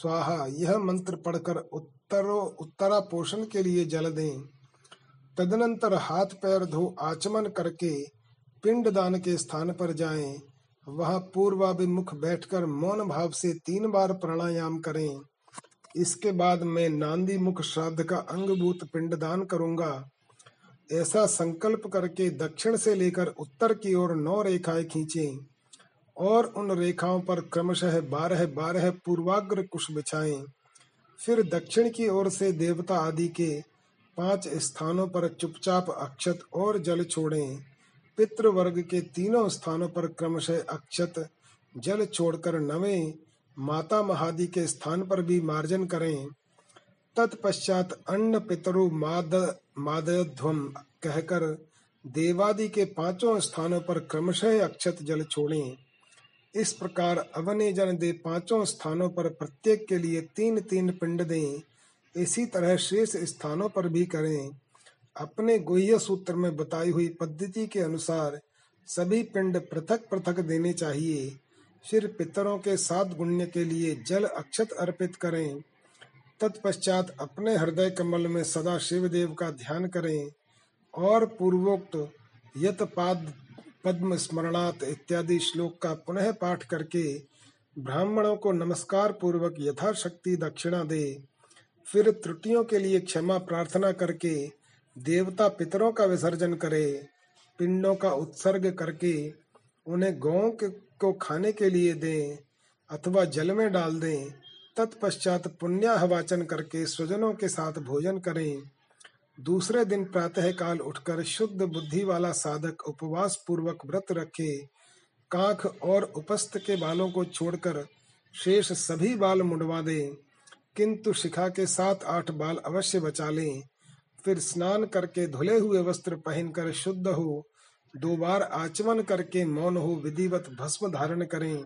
स्वाहा यह मंत्र पढ़कर उत्तरो उत्तरा पोषण के लिए जल दें। तदनंतर हाथ पैर धो आचमन करके पिंड दान के स्थान पर जाएं। वहां पूर्वाभिमुख बैठकर मौन भाव से तीन बार प्राणायाम करें। इसके बाद मैं नांदी मुख श्राद्ध का अंगभूत पिंड दान करूंगा, ऐसा संकल्प करके दक्षिण से लेकर उत्तर की ओर नौ रेखाएं खींचें और उन रेखाओं पर क्रमशः बारह बारह पूर्वाग्र कुश बिछाएं। फिर दक्षिण की ओर से देवता आदि के पांच स्थानों पर चुपचाप अक्षत और जल छोड़ें। पितृवर्ग के तीनों स्थानों पर क्रमशः अक्षत जल छोड़कर नवें माता महादी के स्थान पर भी मार्जन करें। तत्पश्चात अन्न पितरु माद मादयध्वम कहकर देवादि के पांचों स्थानों पर क्रमशः अक्षत जल छोड़ें। इस प्रकार अवनेजन दे पांचों स्थानों पर प्रत्येक के लिए तीन तीन पिंड दें। इसी तरह शेष स्थानों पर भी करें। अपने गुह्य सूत्र में बताई हुई पद्धति के अनुसार सभी पिंड पृथक पृथक देने चाहिए। फिर पितरों के साथ गुण्य के लिए जल अक्षत अर्पित करें। तत्पश्चात अपने हृदय कमल में सदा शिव देव का ध्यान करें। और पूर्वोक्त यत पाद पद्म स्मरणात इत्यादि श्लोक का पुनः पाठ करके ब्राह्मणों को नमस्कार पूर्वक यथाशक्ति दक्षिणा दे। फिर त्रुटियों के लिए क्षमा प्रार्थना करके देवता पितरों का विसर्जन करे। पिंडों का उत्सर्ग करके उन्हें गौं को खाने के लिए दें अथवा जल में डाल दें। तत्पश्चात पुण्याह वाचन करके स्वजनों के साथ भोजन करें। दूसरे दिन प्रातःकाल उठकर शुद्ध बुद्धि वाला साधक उपवास पूर्वक व्रत रखे। काख और उपस्थ के बालों को छोड़कर शेष सभी बाल मुंडवा दे, किंतु शिखा के सात आठ बाल अवश्य बचा लें। फिर स्नान करके धुले हुए वस्त्र पहनकर शुद्ध हो, दो बार आचमन करके मौन हो विधिवत भस्म धारण करें।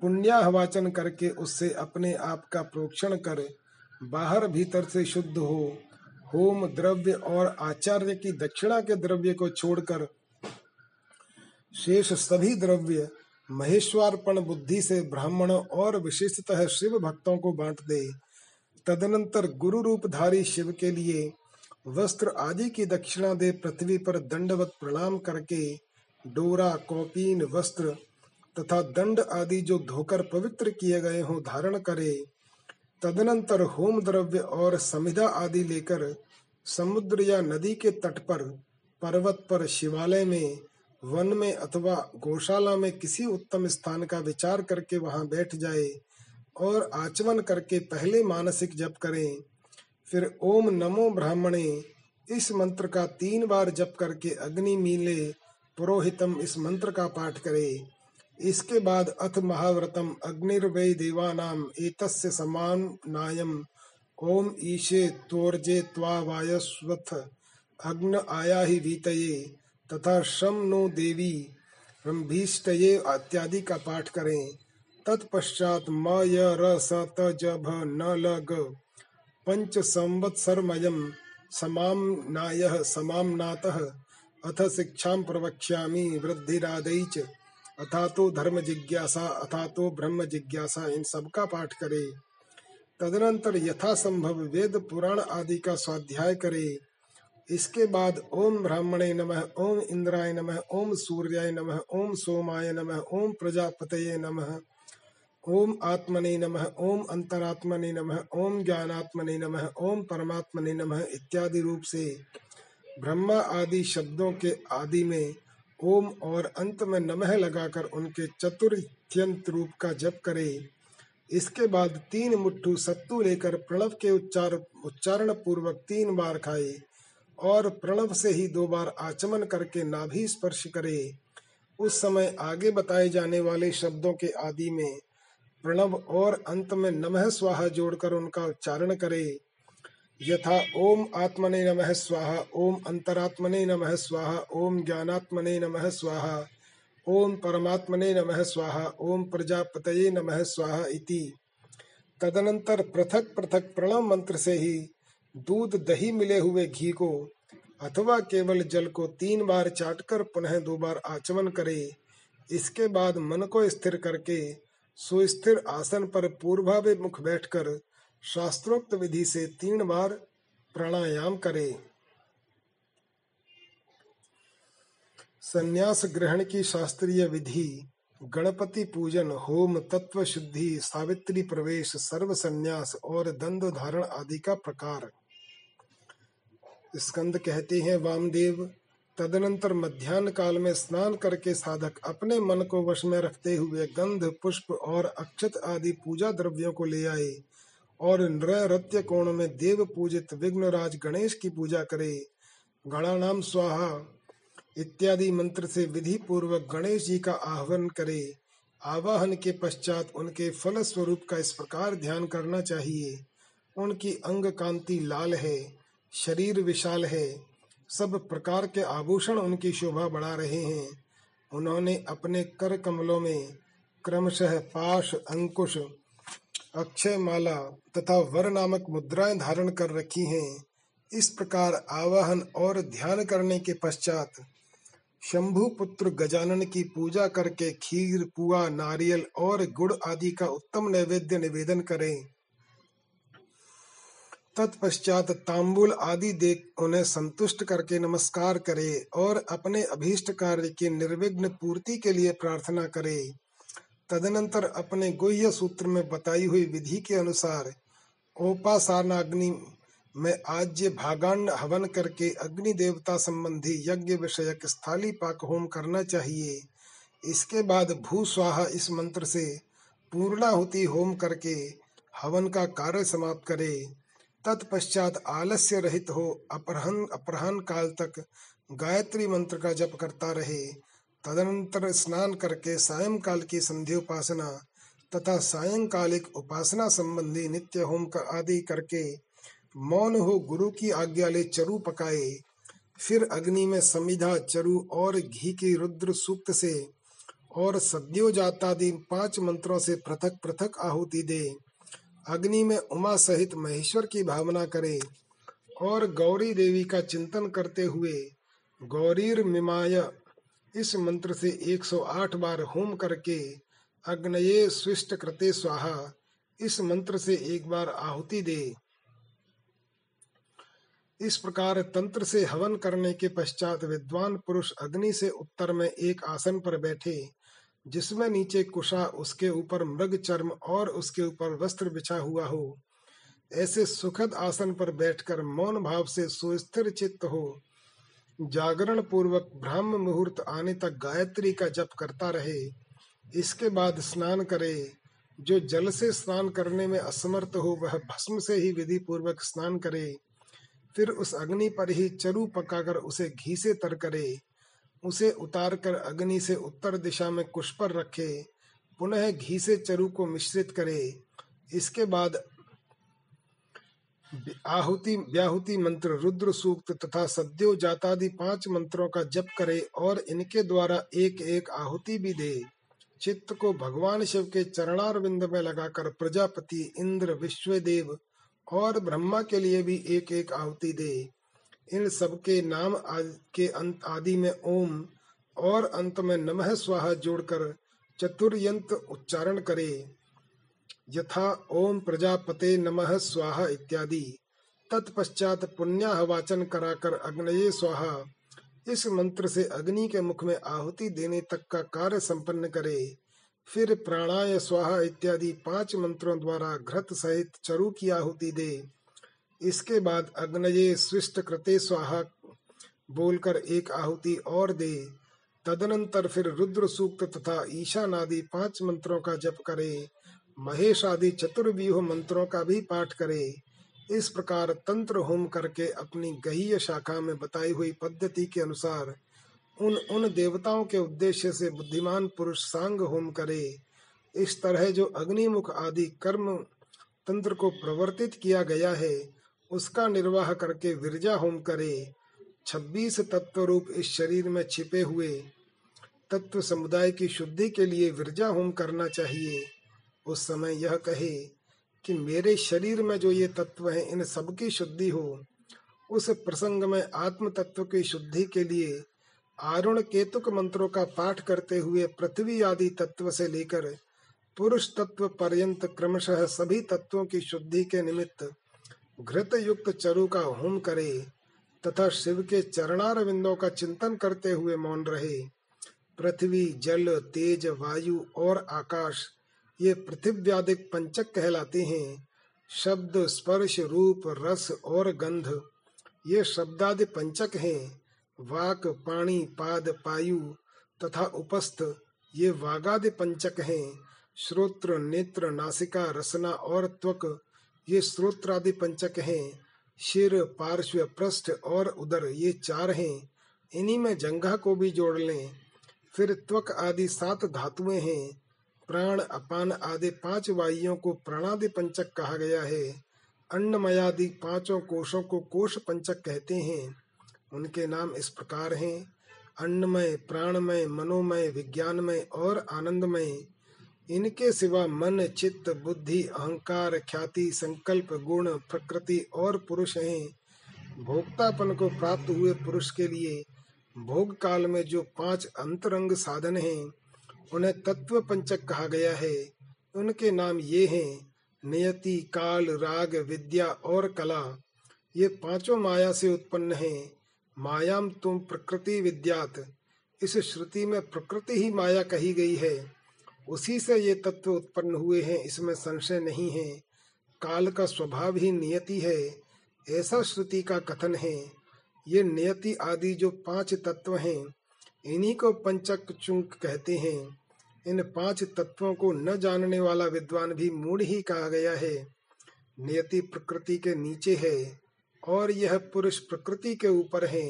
पुण्याह वाचन करके उससे अपने आप का प्रोक्षण कर बाहर भीतर से शुद्ध हो। होम द्रव्य और आचार्य की दक्षिणा के द्रव्य को छोड़कर शेष सभी द्रव्य महेश्वरपण बुद्धि से ब्राह्मणों और विशेषतः शिव भक्तों को बांट दे। तदनंतर गुरु रूपधारी शिव के लिए वस्त्र आदि की दक्षिणा दे। पृथ्वी पर दंडवत प्रणाम करके डोरा, कौपीन, वस्त्र तथा दंड आदि जो धोकर पवित्र किए गए हों धारण करे। तदनंतर होम द्रव्य और समिधा आदि लेकर समुद्र या नदी के तट पर, पर्वत पर, शिवालय में, वन में अथवा गौशाला में किसी उत्तम स्थान का विचार करके वहां बैठ जाए और आचमन करके पहले मानसिक जप करें। फिर ओम नमो ब्राह्मणे इस मंत्र का तीन बार जप करके अग्नि मीले पुरोहितम इस मंत्र का पाठ करे। इसके बाद अथ महाव्रतम अग्निर्वै देवानाम एतस्य समान नायम ओम ईशे तोर्जे त्वा वायस्वथ अग्न आयाहि वीतये तथा शम नो देवी रंभीष्टये इत्यादि का पाठ करें। तत्पश्चात म य र स त ज भ न ल ग पंच संवत्सरमयम समाम्नायः समाम्नातः अथ शिक्षां प्रवक्ष्यामि वृद्धिरादै च अथा तो धर्म जिज्ञासा अथा तो ब्रह्म जिज्ञासा इन सबका पाठ करे। तदनंतर यथा संभव वेद पुराण आदि का स्वाध्याय करे। इसके बाद ओम ब्राह्मणे नमः, ओम इंद्राय नमः, ओम सूर्याय नमः, ओम सोमाय नमः, ओम प्रजापतये नमः, ओम आत्मने नमः, ओम अंतरात्मने नमः, ओम ज्ञानात्मने नमः, ओम परमात्मने नमः इत्यादि रूप से ब्रह्मा आदि शब्दों के आदि में ओम और अंत में नमः लगाकर उनके चतुर्थ्यंत रूप का जप करे। इसके बाद तीन मुट्ठू सत्तू लेकर प्रणव के उच्चार उच्चारण पूर्वक तीन बार खाए और प्रणव से ही दो बार आचमन करके नाभि स्पर्श करे। उस समय आगे बताए जाने वाले शब्दों के आदि में प्रणव और अंत में नमः स्वाहा जोड़कर उनका उच्चारण करे। यथा ओम आत्मने नमः स्वाहा, ओम अंतरात्मने नमः स्वाहा, ओम ज्ञानात्मने नमः स्वाहा, ओम परमात्मने नमः स्वाहा, ओम प्रजापतये नमः स्वाहा इति। तदनंतर पृथक पृथक प्रणव मंत्र से ही दूध, दही मिले हुए घी को अथवा केवल जल को तीन बार चाटकर पुनः दो बार आचमन करे। इसके बाद मन को स्थिर करके सुस्थिर आसन पर पूर्वाभिमुख बैठकर शास्त्रोक्त विधि से तीन बार प्राणायाम करें। संन्यास ग्रहण की शास्त्रीय विधि गणपति पूजन, होम, तत्व शुद्धि, सावित्री प्रवेश, सर्व संन्यास और दंड धारण आदि का प्रकार। स्कंद कहते हैं वामदेव तदनंतर मध्यान्ह काल में स्नान करके साधक अपने मन को वश में रखते हुए गंध, पुष्प और अक्षत आदि पूजा द्रव्यों को ले आए और नैऋत्य कोण में देव पूजित विघ्नराज गणेश की पूजा करे। गणानाम स्वाहा इत्यादि मंत्र से विधि पूर्वक गणेश जी का आह्वान करे। आवाहन के पश्चात उनके फल स्वरूप का इस प्रकार ध्यान करना चाहिए। उनकी अंग कांति लाल है, शरीर विशाल है, सब प्रकार के आभूषण उनकी शोभा बढ़ा रहे हैं। उन्होंने अपने कर कमलों में क्रमशः पाश, अंकुश, अक्षय माला तथा वर नामक मुद्राएं धारण कर रखी हैं। इस प्रकार आवाहन और ध्यान करने के पश्चात शंभू पुत्र गजानन की पूजा करके खीर, पुआ, नारियल और गुड़ आदि का उत्तम नैवेद्य निवेदन करें। तत्पश्चात तांबुल आदि देख उन्हें संतुष्ट करके नमस्कार करे और अपने अभीष्ट कार्य की निर्विघ्न पूर्ति के लिए प्रार्थना करे। तदनंतर अपने गुह्य सूत्र में बताई हुई विधि के अनुसार ओपासानाग्नि में आज भागांड हवन करके अग्नि देवता संबंधी यज्ञ विषयक स्थाली पाक होम करना चाहिए। इसके बाद भू स्वाहा इस मंत्र से पूर्णाहुति होम करके हवन का कार्य समाप्त करे। तत्पश्चात आलस्य रहित हो अपराह्न अपराह्न काल तक गायत्री मंत्र का जप करता रहे। तदनंतर स्नान करके सायंकाल की संध्योपासना तथा सायंकालिक उपासना संबंधी नित्य होम का आदि करके मौन हो गुरु की आज्ञा ले चरु पकाए। फिर अग्नि में समिधा चरु और घी की रुद्र सूक्त से और सद्योजात आदि पांच मंत्रों से पृथक पृथक आहुति दे। अग्नि में उमा सहित महेश्वर की भावना करे और गौरी देवी का चिंतन करते हुए गौरीर मिमाया इस मंत्र से एक सौ आठ बार होम करके अग्नये स्विष्ट कृते स्वाहा इस मंत्र से एक बार आहुति दे। इस प्रकार तंत्र से हवन करने के पश्चात विद्वान पुरुष अग्नि से उत्तर में एक आसन पर बैठे, जिसमें नीचे कुशा, उसके ऊपर मृग चर्म और उसके ऊपर वस्त्र बिछा हुआ हो। ऐसे सुखद आसन पर बैठकर मौन भाव से सुस्थिर चित्त हो जागरण पूर्वक ब्राह्म मुहूर्त आने तक गायत्री का जप करता रहे। इसके बाद स्नान करे। जो जल से स्नान करने में असमर्थ हो वह भस्म से ही विधि पूर्वक स्नान करे। फिर उस अग्नि पर ही चरु पकाकर उसे घी से तर करे। उसे उतारकर अग्नि से उत्तर दिशा में कुश पर रखे। पुनः घी से चरु को मिश्रित करे। इसके बाद आहुति व्याहृति मंत्र, रुद्र सूक्त तथा सद्योजात आदि पांच मंत्रों का जप करे और इनके द्वारा एक एक आहुति भी दे। चित्त को भगवान शिव के चरणारविंद में लगाकर प्रजापति, इंद्र, विश्वदेव और ब्रह्मा के लिए भी एक एक आहुति दे। इन सबके नाम के अंत आदि में ओम और अंत में नमः स्वाहा जोड़कर चतुर्यंत उच्चारण करे, यथा ओम प्रजापते नमः स्वाहा इत्यादि। तत्पश्चात पुण्याहवाचन कराकर अग्नये स्वाहा इस मंत्र से अग्नि के मुख में आहुति देने तक का कार्य संपन्न करे। फिर प्राणाय स्वाहा इत्यादि पांच मंत्रों द्वारा घृत सहित चरु की आहुति दे। इसके बाद अग्नये स्विष्ट कृते स्वाहा बोलकर एक आहुति और दे। तदनंतर फिर रुद्र सूक्त तथा ईशान आदि पांच मंत्रों का जप करे। महेश आदि चतुर्व्यूह मंत्रों का भी पाठ करे। इस प्रकार तंत्र होम करके अपनी गह्य शाखा में बताई हुई पद्धति के अनुसार उन उन देवताओं के उद्देश्य से बुद्धिमान पुरुष सांग होम करे। इस तरह जो अग्निमुख आदि कर्म तंत्र को प्रवर्तित किया गया है उसका निर्वाह करके विरजा होम करे। छब्बीस तत्व रूप इस शरीर में छिपे हुए तत्व समुदाय की शुद्धि के लिए विरजा होम करना चाहिए। उस समय यह कहे कि मेरे शरीर में जो ये तत्व हैं इन सबकी शुद्धि हो। उस प्रसंग में आत्म तत्व की शुद्धि के लिए आरुण केतुक मंत्रों का पाठ करते हुए पृथ्वी आदि तत्व से लेकर पुरुष तत्व पर्यंत क्रमशः सभी तत्वों की शुद्धि के निमित्त घृत युक्त चरु का होम करे तथा शिव के चरणारविंदों का चिंतन करते हुए मौन रहे। पृथ्वी, जल, तेज, वायु और आकाश ये पृथिव्यादिक पंचक कहलाते हैं। शब्द, स्पर्श, रूप, रस और गंध ये शब्दादि पंचक हैं। वाक, पाणी, पाद, पायु तथा उपस्थ ये वागादि पंचक हैं। श्रोत्र, नेत्र, नासिका, रसना और त्वक ये श्रोत्रादि पंचक हैं। शिर, पार्श्व, पृष्ठ और उदर ये चार हैं। इन्हीं में जंघा को भी जोड़ लें। फिर त्वक आदि सात धातुएं हैं। प्राण, अपान आदि पांच वायुओं को प्राणादि पंचक कहा गया है। अन्नमयादि पांचों कोशों को कोश पंचक कहते हैं। उनके नाम इस प्रकार हैं: अन्नमय, प्राणमय, मनोमय, विज्ञानमय और आनंदमय। इनके सिवा मन, चित्त, बुद्धि, अहंकार, ख्याति, संकल्प, गुण, प्रकृति और पुरुष हैं। भोक्तापन को प्राप्त हुए पुरुष के लिए भोग काल में जो पांच अंतरंग साधन हैं उन्हें तत्व पंचक कहा गया है। उनके नाम ये हैं: नियति, काल, राग, विद्या और कला ये पांचों माया से उत्पन्न है। मायाम तुम प्रकृति विद्यात, इस श्रुति में प्रकृति ही माया कही गई है, उसी से ये तत्व उत्पन्न हुए हैं, इसमें संशय नहीं है। काल का स्वभाव ही नियति है, ऐसा श्रुति का कथन है। ये नियति आदि जो पांच तत्व हैं, इन्हीं को पंचक चूंक कहते हैं। इन पांच तत्वों को न जानने वाला विद्वान भी मूढ़ ही कहा गया है। नियति प्रकृति के नीचे है और यह पुरुष प्रकृति के ऊपर है।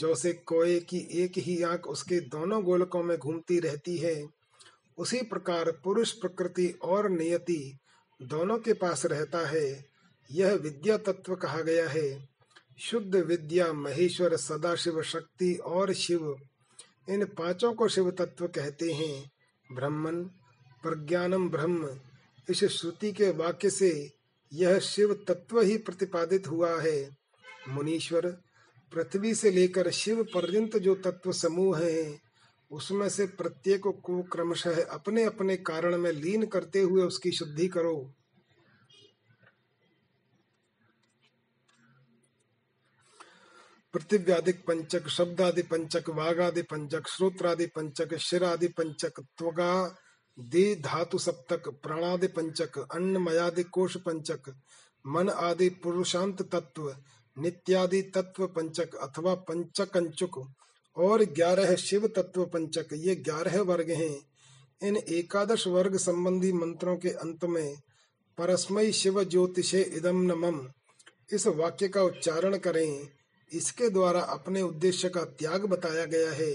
जैसे कोए की एक ही आंख उसके दोनों गोलकों में घूमती रहती है, उसी प्रकार पुरुष प्रकृति और नियति दोनों के पास रहता है। यह विद्या तत्व कहा गया है। शुद्ध विद्या, महेश्वर, सदाशिव शक्ति और शिव, इन पांचों को शिव तत्व कहते हैं। ब्रह्मन प्रज्ञानम ब्रह्म, इस श्रुति के वाक्य से यह शिव तत्व ही प्रतिपादित हुआ है। मुनीश्वर, पृथ्वी से लेकर शिव पर्यंत जो तत्व समूह है, उसमें से प्रत्येक को क्रमशः अपने अपने कारण में लीन करते हुए उसकी शुद्धि करो। पृथिव्यादिक पंचक, शब्दादि पंचक, वागादि पंचक, श्रोत्रादि पंचक, शिरादि पंचक, त्वगा दे धातु सप्तक, प्राणादि पंचक, अन्नमयादि कोश पंचक, मन आदि पुरुषांत तत्व, नित्यादि तत्व पंचक अथवा पंचकंचुक और ग्यारह शिव तत्व पंचक, ये ग्यारह वर्ग हैं। इन एकादश वर्ग संबंधी मंत्रों के अंत में परस्मै शिव ज्योतिषे इदम नमम इस वाक्य का उच्चारण करें। इसके द्वारा अपने उद्देश्य का त्याग बताया गया है।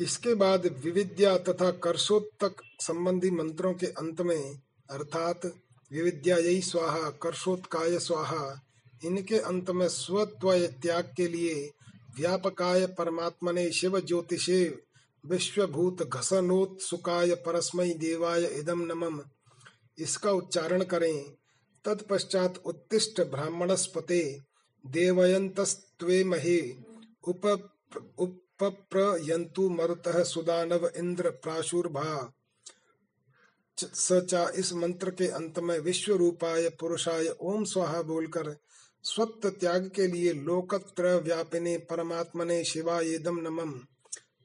इसके बाद विविद्या तथा कर्षोत्तक संबंधी मंत्रों के अंत में अर्थात विविद्यायै स्वाहा, कर्षोत्काय स्वाहा, इनके अंत में स्वत्वय त्याग के लिए व्यापकाय परमात्मने शिव ज्योतिषे विश्वभूत घसनोत्सुकाय परस्मै देवाय इदम नमम इसका उच्चारण करें। तत्पश्चात उत्तिष्ठ ब्राह्मणस्पते देवयन्तस्त्वेमहे उप उपप्रयन्तु मरुतः सुदानव इंद्र प्राशुर्भा सचा इस मंत्र के अंत में विश्व रूपाय पुरुषाय ओम स्वाहा बोलकर स्वत्व त्याग के लिए लोकत्र व्यापिने परमात्मने शिवायेदम नमम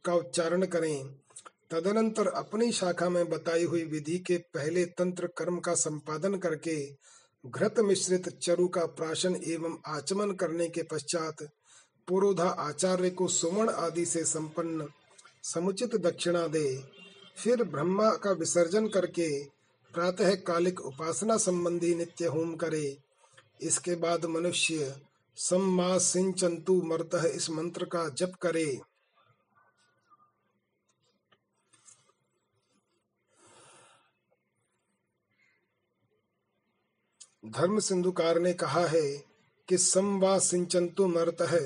का उच्चारण करें। तदनंतर अपनी शाखा में बताई हुई विधि के पहले तंत्र कर्म का संपादन करके घृत मिश्रित चरु का प्राशन एवं आचमन करने के पश्चात पुरोधा आचार्य को सुवर्ण आदि से संपन्न समुचित दक्षिणा दे। फिर ब्रह्मा का विसर्जन करके प्रातः कालिक उपासना संबंधी नित्य होम करे। इसके बाद मनुष्य सम्मा सिंचन्तु मर्तः इस मंत्र का जप करे। धर्म सिंधुकार ने कहा है कि सम्वा सिंचन्तु मर्तः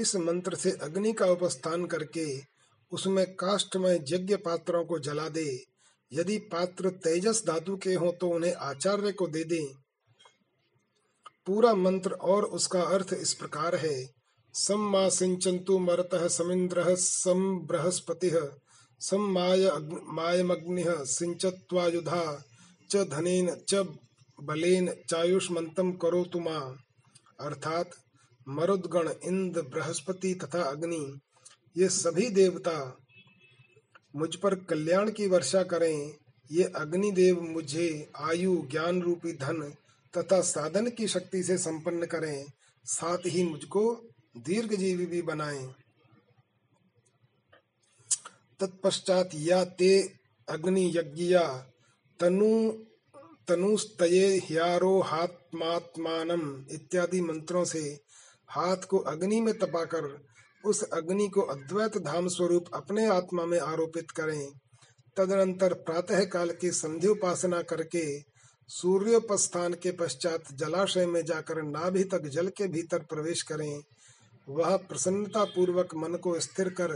इस मंत्र से अग्नि का उपस्थान करके उसमें काष्ठ में यज्ञ पात्रों को जला दे। यदि पात्र तेजस धातु के हो तो उन्हें आचार्य को दे दे। पूरा मंत्र और उसका अर्थ इस प्रकार है। सम्मा सिंचन्तु मर्तः समिन्द्रः सम बृहस्पतिः सम माय मायमग्निः सिंचत्वायुधा च धनेन च बलेन चायुष्मंतम करो तुमा अर्थात मरुद्गण, इंद्र, बृहस्पति तथा अग्नि ये सभी देवता मुझ पर कल्याण की वर्षा करें। ये अग्नि देव मुझे आयु, ज्ञान रूपी धन तथा साधन की शक्ति से संपन्न करें, साथ ही मुझको दीर्घजीवी भी बनाएं। तत्पश्चात या ते अग्नि यज्ञिया तनु तनुस्तये ह्यारोहात्मात्मानम् इत्यादि मंत्रों से हाथ को अग्नि में तपाकर उस अग्नि को अद्वैत धाम स्वरूप अपने आत्मा में आरोपित करें। तदनंतर प्रातः काल की संध्योपासना करके सूर्योपस्थान के पश्चात जलाशय में जाकर नाभि तक जल के भीतर प्रवेश करें। वह प्रसन्नता पूर्वक मन को स्थिर कर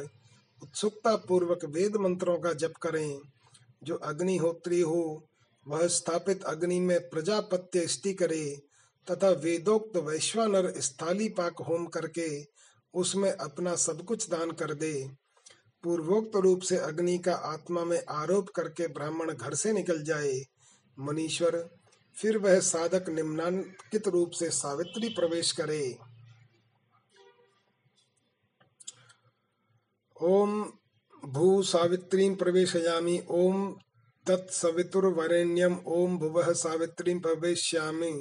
उत्सुकता पूर्वक वेद मंत्रों का जप करें। जो अग्निहोत्री हो वह स्थापित अग्नि में प्रजापत्य स्थिति करे तथा वेदोक्त वैश्वानर स्थाली पाक होम करके उसमें अपना सब कुछ दान कर दे। पूर्वोक्त रूप से अग्नि का आत्मा में आरोप करके ब्राह्मण घर से निकल जाए। मनीश्वर, फिर वह साधक निम्नांकित रूप से सावित्री प्रवेश करे। ओम भू सावित्रीं प्रवेशयामि, ओम तत्सवितुर्वरेण्यम, ओम भुवः सावित्रीं प्रवेशयामि,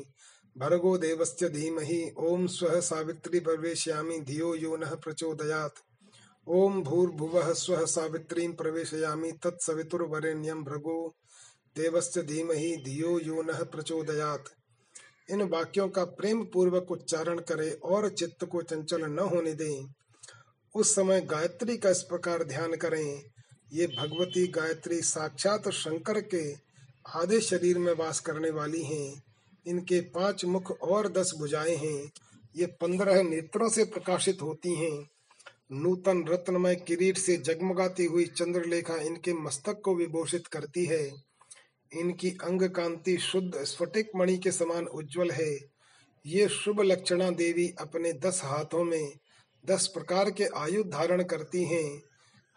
भर्गो देवस्य धीमहि, ओम स्वः सावित्री प्रवेशयामि, धियो यो नः प्रचोदयात्। ओम भूर्भुवः स्वः सावित्रीं प्रवेशयामि, तत्सवितुर्वरेण्यं, भर्गो देवस्य धीमहि, धियो यो नः प्रचोदयात्। इन वाक्यों का प्रेम पूर्वक उच्चारण करें और चित्त को चंचल न होने दें। उस समय गायत्री का इस प्रकार ध्यान करें। ये भगवती गायत्री साक्षात शंकर के आधे शरीर में वास करने वाली हैं। इनके पांच मुख और दस भुजाएं हैं। ये पंद्रह नेत्रों से प्रकाशित होती हैं। नूतन रत्नमय किरीट से जगमगाती हुई चंद्रलेखा इनके मस्तक को विभूषित करती है। इनकी अंग कांति शुद्ध स्फटिक मणि के समान उज्जवल है। ये शुभ लक्षणा देवी अपने दस हाथों में दस प्रकार के आयुध धारण करती हैं।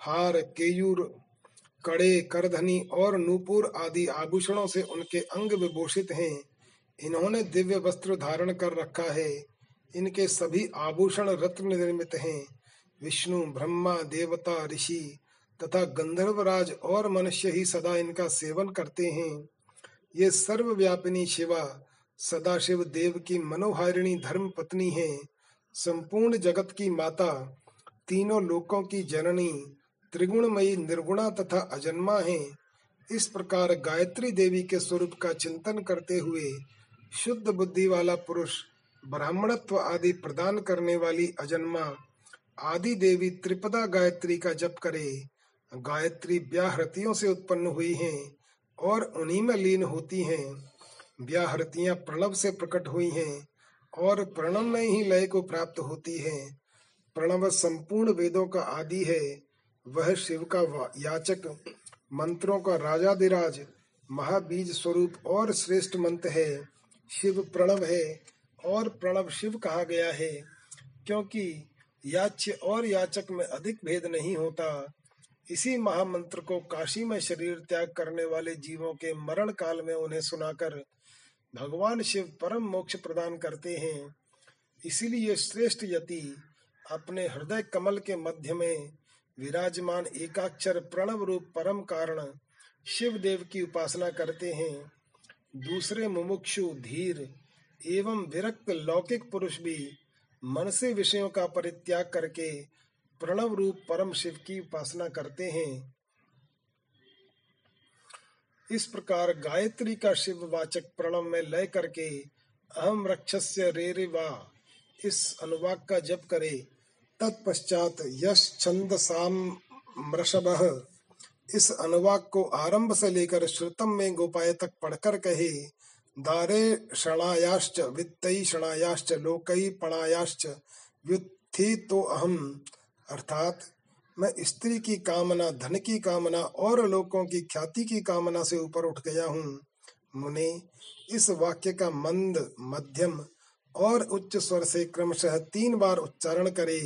हार, केयूर, कड़े, करधनी और नूपुर आदि आभूषणों से उनके अंग विभूषित हैं। इन्होंने दिव्य वस्त्र धारण कर रखा है। इनके सभी आभूषण रत्न निर्मित हैं। विष्णु, ब्रह्मा, देवता, ऋषि तथा गंधर्वराज और मनुष्य ही सदा इनका सेवन करते हैं। ये सर्वव्यापिनी शिवा सदाशिव देव की मनोहारिणी धर्म पत्नी है। संपूर्ण जगत की माता, तीनों लोकों की जननी, त्रिगुणमयी, निर्गुणा तथा अजन्मा है। इस प्रकार गायत्री देवी के स्वरूप का चिंतन करते हुए शुद्ध बुद्धि वाला पुरुष, ब्राह्मणत्व आदि प्रदान करने वाली अजन्मा आदि देवी त्रिपदा गायत्री का जप करे। गायत्री व्याहृतियों से उत्पन्न हुई हैं और उन्हीं में लीन होती हैं। व्याहृतियां प्रणव से प्रकट हुई हैं और प्रणव में ही लय को प्राप्त होती हैं। प्रणव संपूर्ण वेदों का आदि है। वह शिव का याचक, मंत्रों का राजाधिराज, महाबीज स्वरूप और श्रेष्ठ मंत्र है। शिव प्रणव है और प्रणव शिव कहा गया है, क्योंकि याच्य और याचक में अधिक भेद नहीं होता। इसी महामंत्र को काशी में शरीर त्याग करने वाले जीवों के मरण काल में उन्हें सुनाकर भगवान शिव परम मोक्ष प्रदान करते हैं। इसीलिए श्रेष्ठ यति अपने हृदय कमल के मध्य में विराजमान एकाक्षर प्रणव रूप परम कारण शिव देव की उपासना करते हैं। दूसरे मुमुक्षु, धीर एवं विरक्त लौकिक पुरुष भी मन से विषयों का परित्याग करके प्रणव रूप परम शिव की उपासना करते हैं। इस प्रकार गायत्री का शिववाचक प्रणव में लय करके अहम रक्षस्य रेरेवा इस अनुवाक का जप करे। तत्पश्चात यश छंद साम वृषभः इस अनुवाक को आरंभ से लेकर श्रुतम में गोपाय तक पढ़कर कहे। दारे शणायाश्च वित्तई शणायाश्च लोकई पणायाश्च व्युत्थी तो अहम, अर्थात मैं स्त्री की कामना, धन की कामना और लोकों की ख्याति की कामना से ऊपर उठ गया हूँ। मुने, इस वाक्य का मंद, मध्यम और उच्च स्वर से क्रमशः तीन बार उच्चारण करे।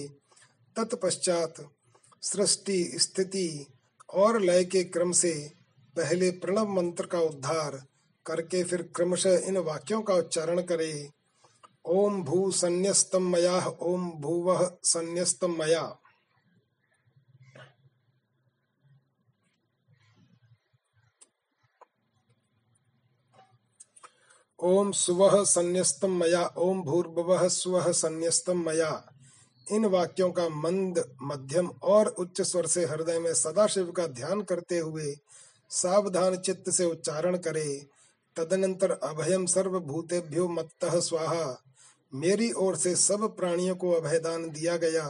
तत्पश्चात सृष्टि, स्थिति और लय के क्रम से पहले प्रणव मंत्र का उद्धार करके फिर क्रमशः इन वाक्यों का उच्चारण करे। ओम भू संन्यस्तम मया, ओम भूवः संन्यस्तम मया। ओम सुवः संन्यस्तम मया, ओम भूर्भुवः स्वः संन्यस्तम मया। इन वाक्यों का मंद, मध्यम और उच्च स्वर से हृदय में सदाशिव का ध्यान करते हुए सावधान चित्त से उच्चारण करे। तदनंतर अभयम सर्वभूतेभ्यो मत्तः स्वाहा, मेरी ओर से सब प्राणियों को अभयदान दिया गया,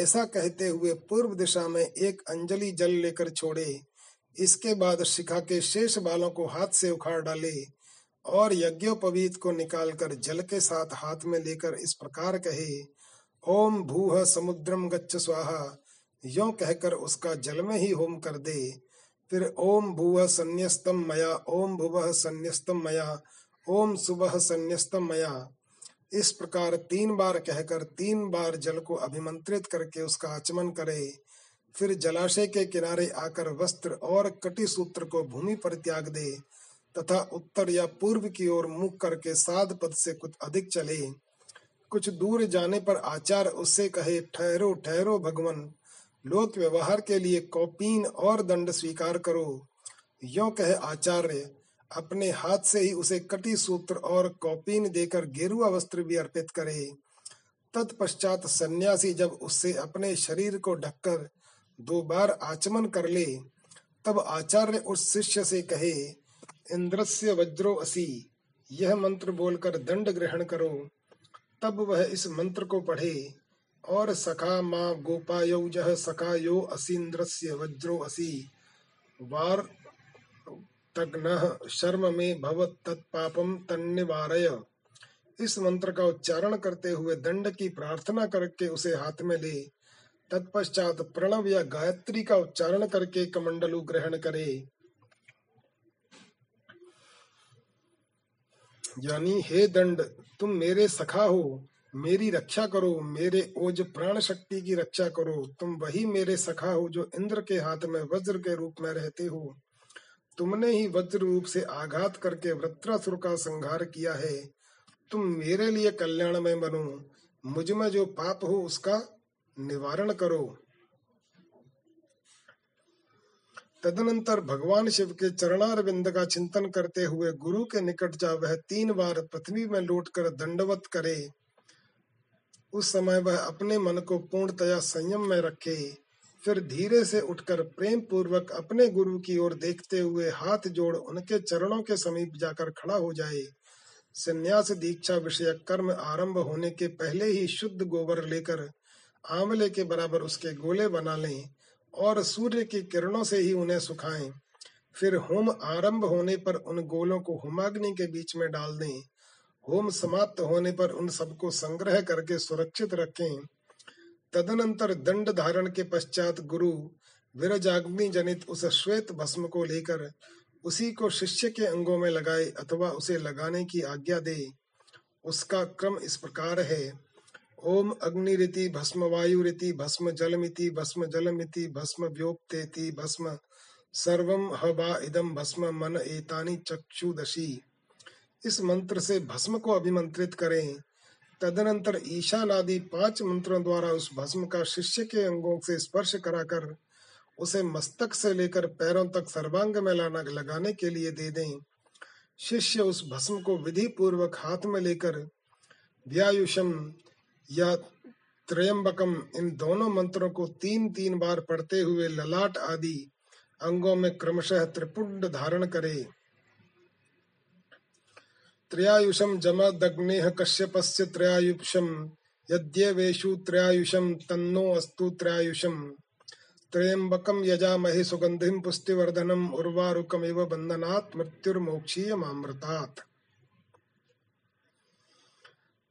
ऐसा कहते हुए पूर्व दिशा में एक अंजलि जल लेकर छोड़े। इसके बाद शिखा के शेष बालों को हाथ से उखाड़ डाले और यज्ञोपवीत को निकालकर जल के साथ हाथ में लेकर इस प्रकार कहे। ओम भूः समुद्रम गच्छ स्वाहा, यों कहकर उसका जल में ही होम कर दे। फिर ओम भुवः संन्यस्तम मया, ओम भुवः संन्यस्तम मया, ओम सुवः संन्यस्तम मया। इस प्रकार तीन बार कहकर तीन बार जल को अभिमंत्रित करके उसका आचमन करे। फिर जलाशय के किनारे आकर वस्त्र और कटी सूत्र को भूमि पर त्याग दे तथा उत्तर या पूर्व की ओर मुख करके साध पद से कुछ अधिक चले। कुछ दूर जाने पर आचार्य उससे कहे, ठहरो ठहरो भगवन, लोक व्यवहार के लिए कौपीन और दंड स्वीकार करो। यों कहे आचार्य अपने हाथ से ही उसे कटी सूत्र और कौपीन देकर गेरुआ वस्त्र भी अर्पित करे। तत्पश्चात सन्यासी जब उससे अपने शरीर को ढककर दो बार आचमन कर ले तब आचार्य उस शिष्य से कहे, इंद्रस्य वज्रो असि, यह मंत्र बोलकर दंड ग्रहण करो। तब वह इस मंत्र को पढ़े और सखा माँ गोपायो जह सखा यो असि इंद्रस्य वज्रो असि वार तग्नः शर्म में भवत् तत्पापम तन्निवारय, इस मंत्र का उच्चारण करते हुए दंड की प्रार्थना करके उसे हाथ में ले। तत्पश्चात प्रणव या गायत्री का उच्चारण करके कमंडलू ग्रहण करे, यानी हे दंड तुम मेरे सखा हो, मेरी रक्षा करो, मेरे ओज प्राण शक्ति की रक्षा करो। तुम वही मेरे सखा हो जो इंद्र के हाथ में वज्र के रूप में रहते हो। तुमने ही वज्र रूप से आघात करके वृत्रासुर का संहार किया है। तुम मेरे लिए कल्याणमय बनो, मुझ में जो पाप हो उसका निवारण करो। तदनंतर भगवान शिव के चरणारविंद का चिंतन करते हुए गुरु के निकट जा वह तीन बार पृथ्वी में लौटकर दंडवत करे। उस समय वह अपने मन को पूर्णतया संयम में रखे। फिर धीरे से उठकर प्रेम पूर्वक अपने गुरु की ओर देखते हुए हाथ जोड़ उनके चरणों के समीप जाकर खड़ा हो जाए। संन्यास दीक्षा विषयक कर्म आरंभ होने के पहले ही शुद्ध गोबर लेकर आंवले के बराबर उसके गोले बना लें और सूर्य की किरणों से ही उन्हें सुखाएं। फिर होम आरंभ होने पर उन गोलों को होमाग्नि के बीच में डाल दें। होम समाप्त होने पर उन सबको संग्रह करके सुरक्षित रखें। तदनंतर दंड धारण के पश्चात गुरु विरजाग्नि जनित उस श्वेत भस्म को लेकर उसी को शिष्य के अंगों में लगाए अथवा उसे लगाने की आज्ञा दे। उसका क्रम इस प्रकार है, ओम अग्निरिति भस्म वायुरिति भस्म जलमिति भस्म जलमिति भस्म व्योप्तेति भस्म सर्वम हवा इदम भस्म मन एतानि चक्षुदशी। इस मंत्र से भस्म को अभिमंत्रित करें। तदनंतर ईशान आदि पांच मंत्रों द्वारा उस भस्म का शिष्य के अंगों से स्पर्श कराकर उसे मस्तक से लेकर पैरों तक सर्वांग में लाना लगाने के लिए दे दें। शिष्य उस भस्म को विधि पूर्वक हाथ में लेकर व्यायुषम या त्रयंबकम इन दोनों मंत्रों को तीन तीन बार पढ़ते हुए ललाट आदि अंगों में क्रमशः त्रिपुंड धारण करे। त्रयायुषम जमदग्नेह कश्यपस्य त्रयायुषम यद्येवेषु त्रयायुषम तन्नो अस्तु त्रयायुषम त्रयंबकम यजामहे सुगंधिम पुष्टिवर्धनम उर्वारुकमिव बंधनात् मृत्युर्मोक्षीयमामृतात्।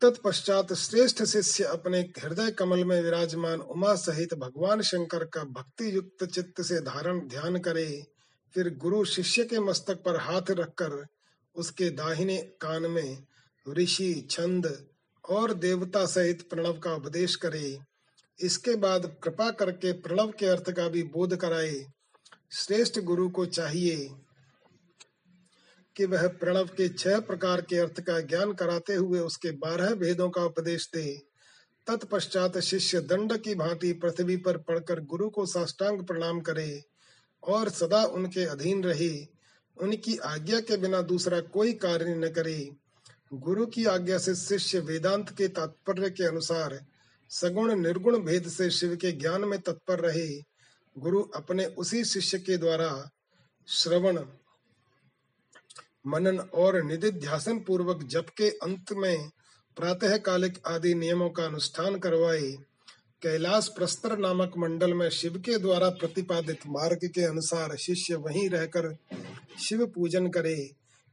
तत्पश्चात श्रेष्ठ शिष्य अपने हृदय कमल में विराजमान उमा सहित भगवान शंकर का भक्ति युक्त चित्त से धारण ध्यान करे। फिर गुरु शिष्य के मस्तक पर हाथ रखकर उसके दाहिने कान में ऋषि छंद और देवता सहित प्रणव का उपदेश करे। इसके बाद कृपा करके प्रणव के अर्थ का भी बोध कराए। श्रेष्ठ गुरु को चाहिए कि वह प्रणव के छह प्रकार के अर्थ का ज्ञान कराते हुए उसके बारह भेदों का उपदेश दे। तत्पश्चात शिष्य दंड की भांति पृथ्वी पर पड़कर गुरु को साष्टांग प्रणाम करे और सदा उनके अधीन रहे। उनकी आज्ञा के बिना दूसरा कोई कार्य न करे। गुरु की आज्ञा से शिष्य वेदांत के तात्पर्य के अनुसार सगुण निर्गुण भेद से शिव के ज्ञान में तत्पर रहे। गुरु अपने उसी शिष्य के द्वारा श्रवण मनन और निदिध्यासन पूर्वक जप के अंत में प्रातः कालिक आदि नियमों का अनुष्ठान करवाए। कैलास प्रस्तर नामक मंडल में शिव के द्वारा प्रतिपादित मार्ग के अनुसार शिष्य वहीं रहकर शिव पूजन करे।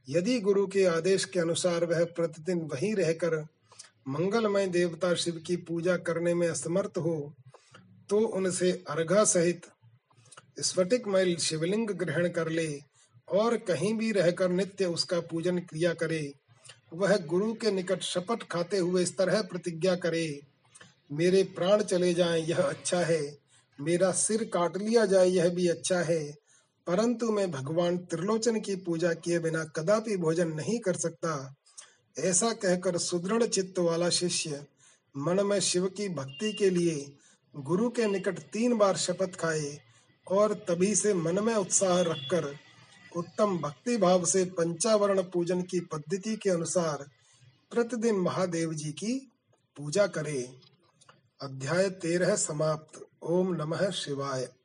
यदि गुरु के आदेश के अनुसार वह प्रतिदिन वहीं रहकर मंगलमय देवता शिव की पूजा करने में असमर्थ हो तो उनसे अर्घा सहित स्फटिकमय शिवलिंग ग्रहण कर ले और कहीं भी रहकर नित्य उसका पूजन क्रिया करे। वह गुरु के निकट शपथ खाते हुए इस तरह प्रतिज्ञा करे, मेरे प्राण चले जाएं यह अच्छा है, मेरा सिर काट लिया जाए यह भी अच्छा है, परंतु मैं भगवान त्रिलोचन की पूजा किए बिना कदापि भोजन नहीं कर सकता। ऐसा कहकर सुदृढ़ चित्त वाला शिष्य मन में शिव की भक्ति के लिए गुरु के निकट तीन बार शपथ खाए और तभी से मन में उत्साह रखकर उत्तम भक्ति भाव से पंचावरण पूजन की पद्धति के अनुसार प्रतिदिन महादेव जी की पूजा करें। अध्याय तेरह समाप्त। ओम नमः शिवाय।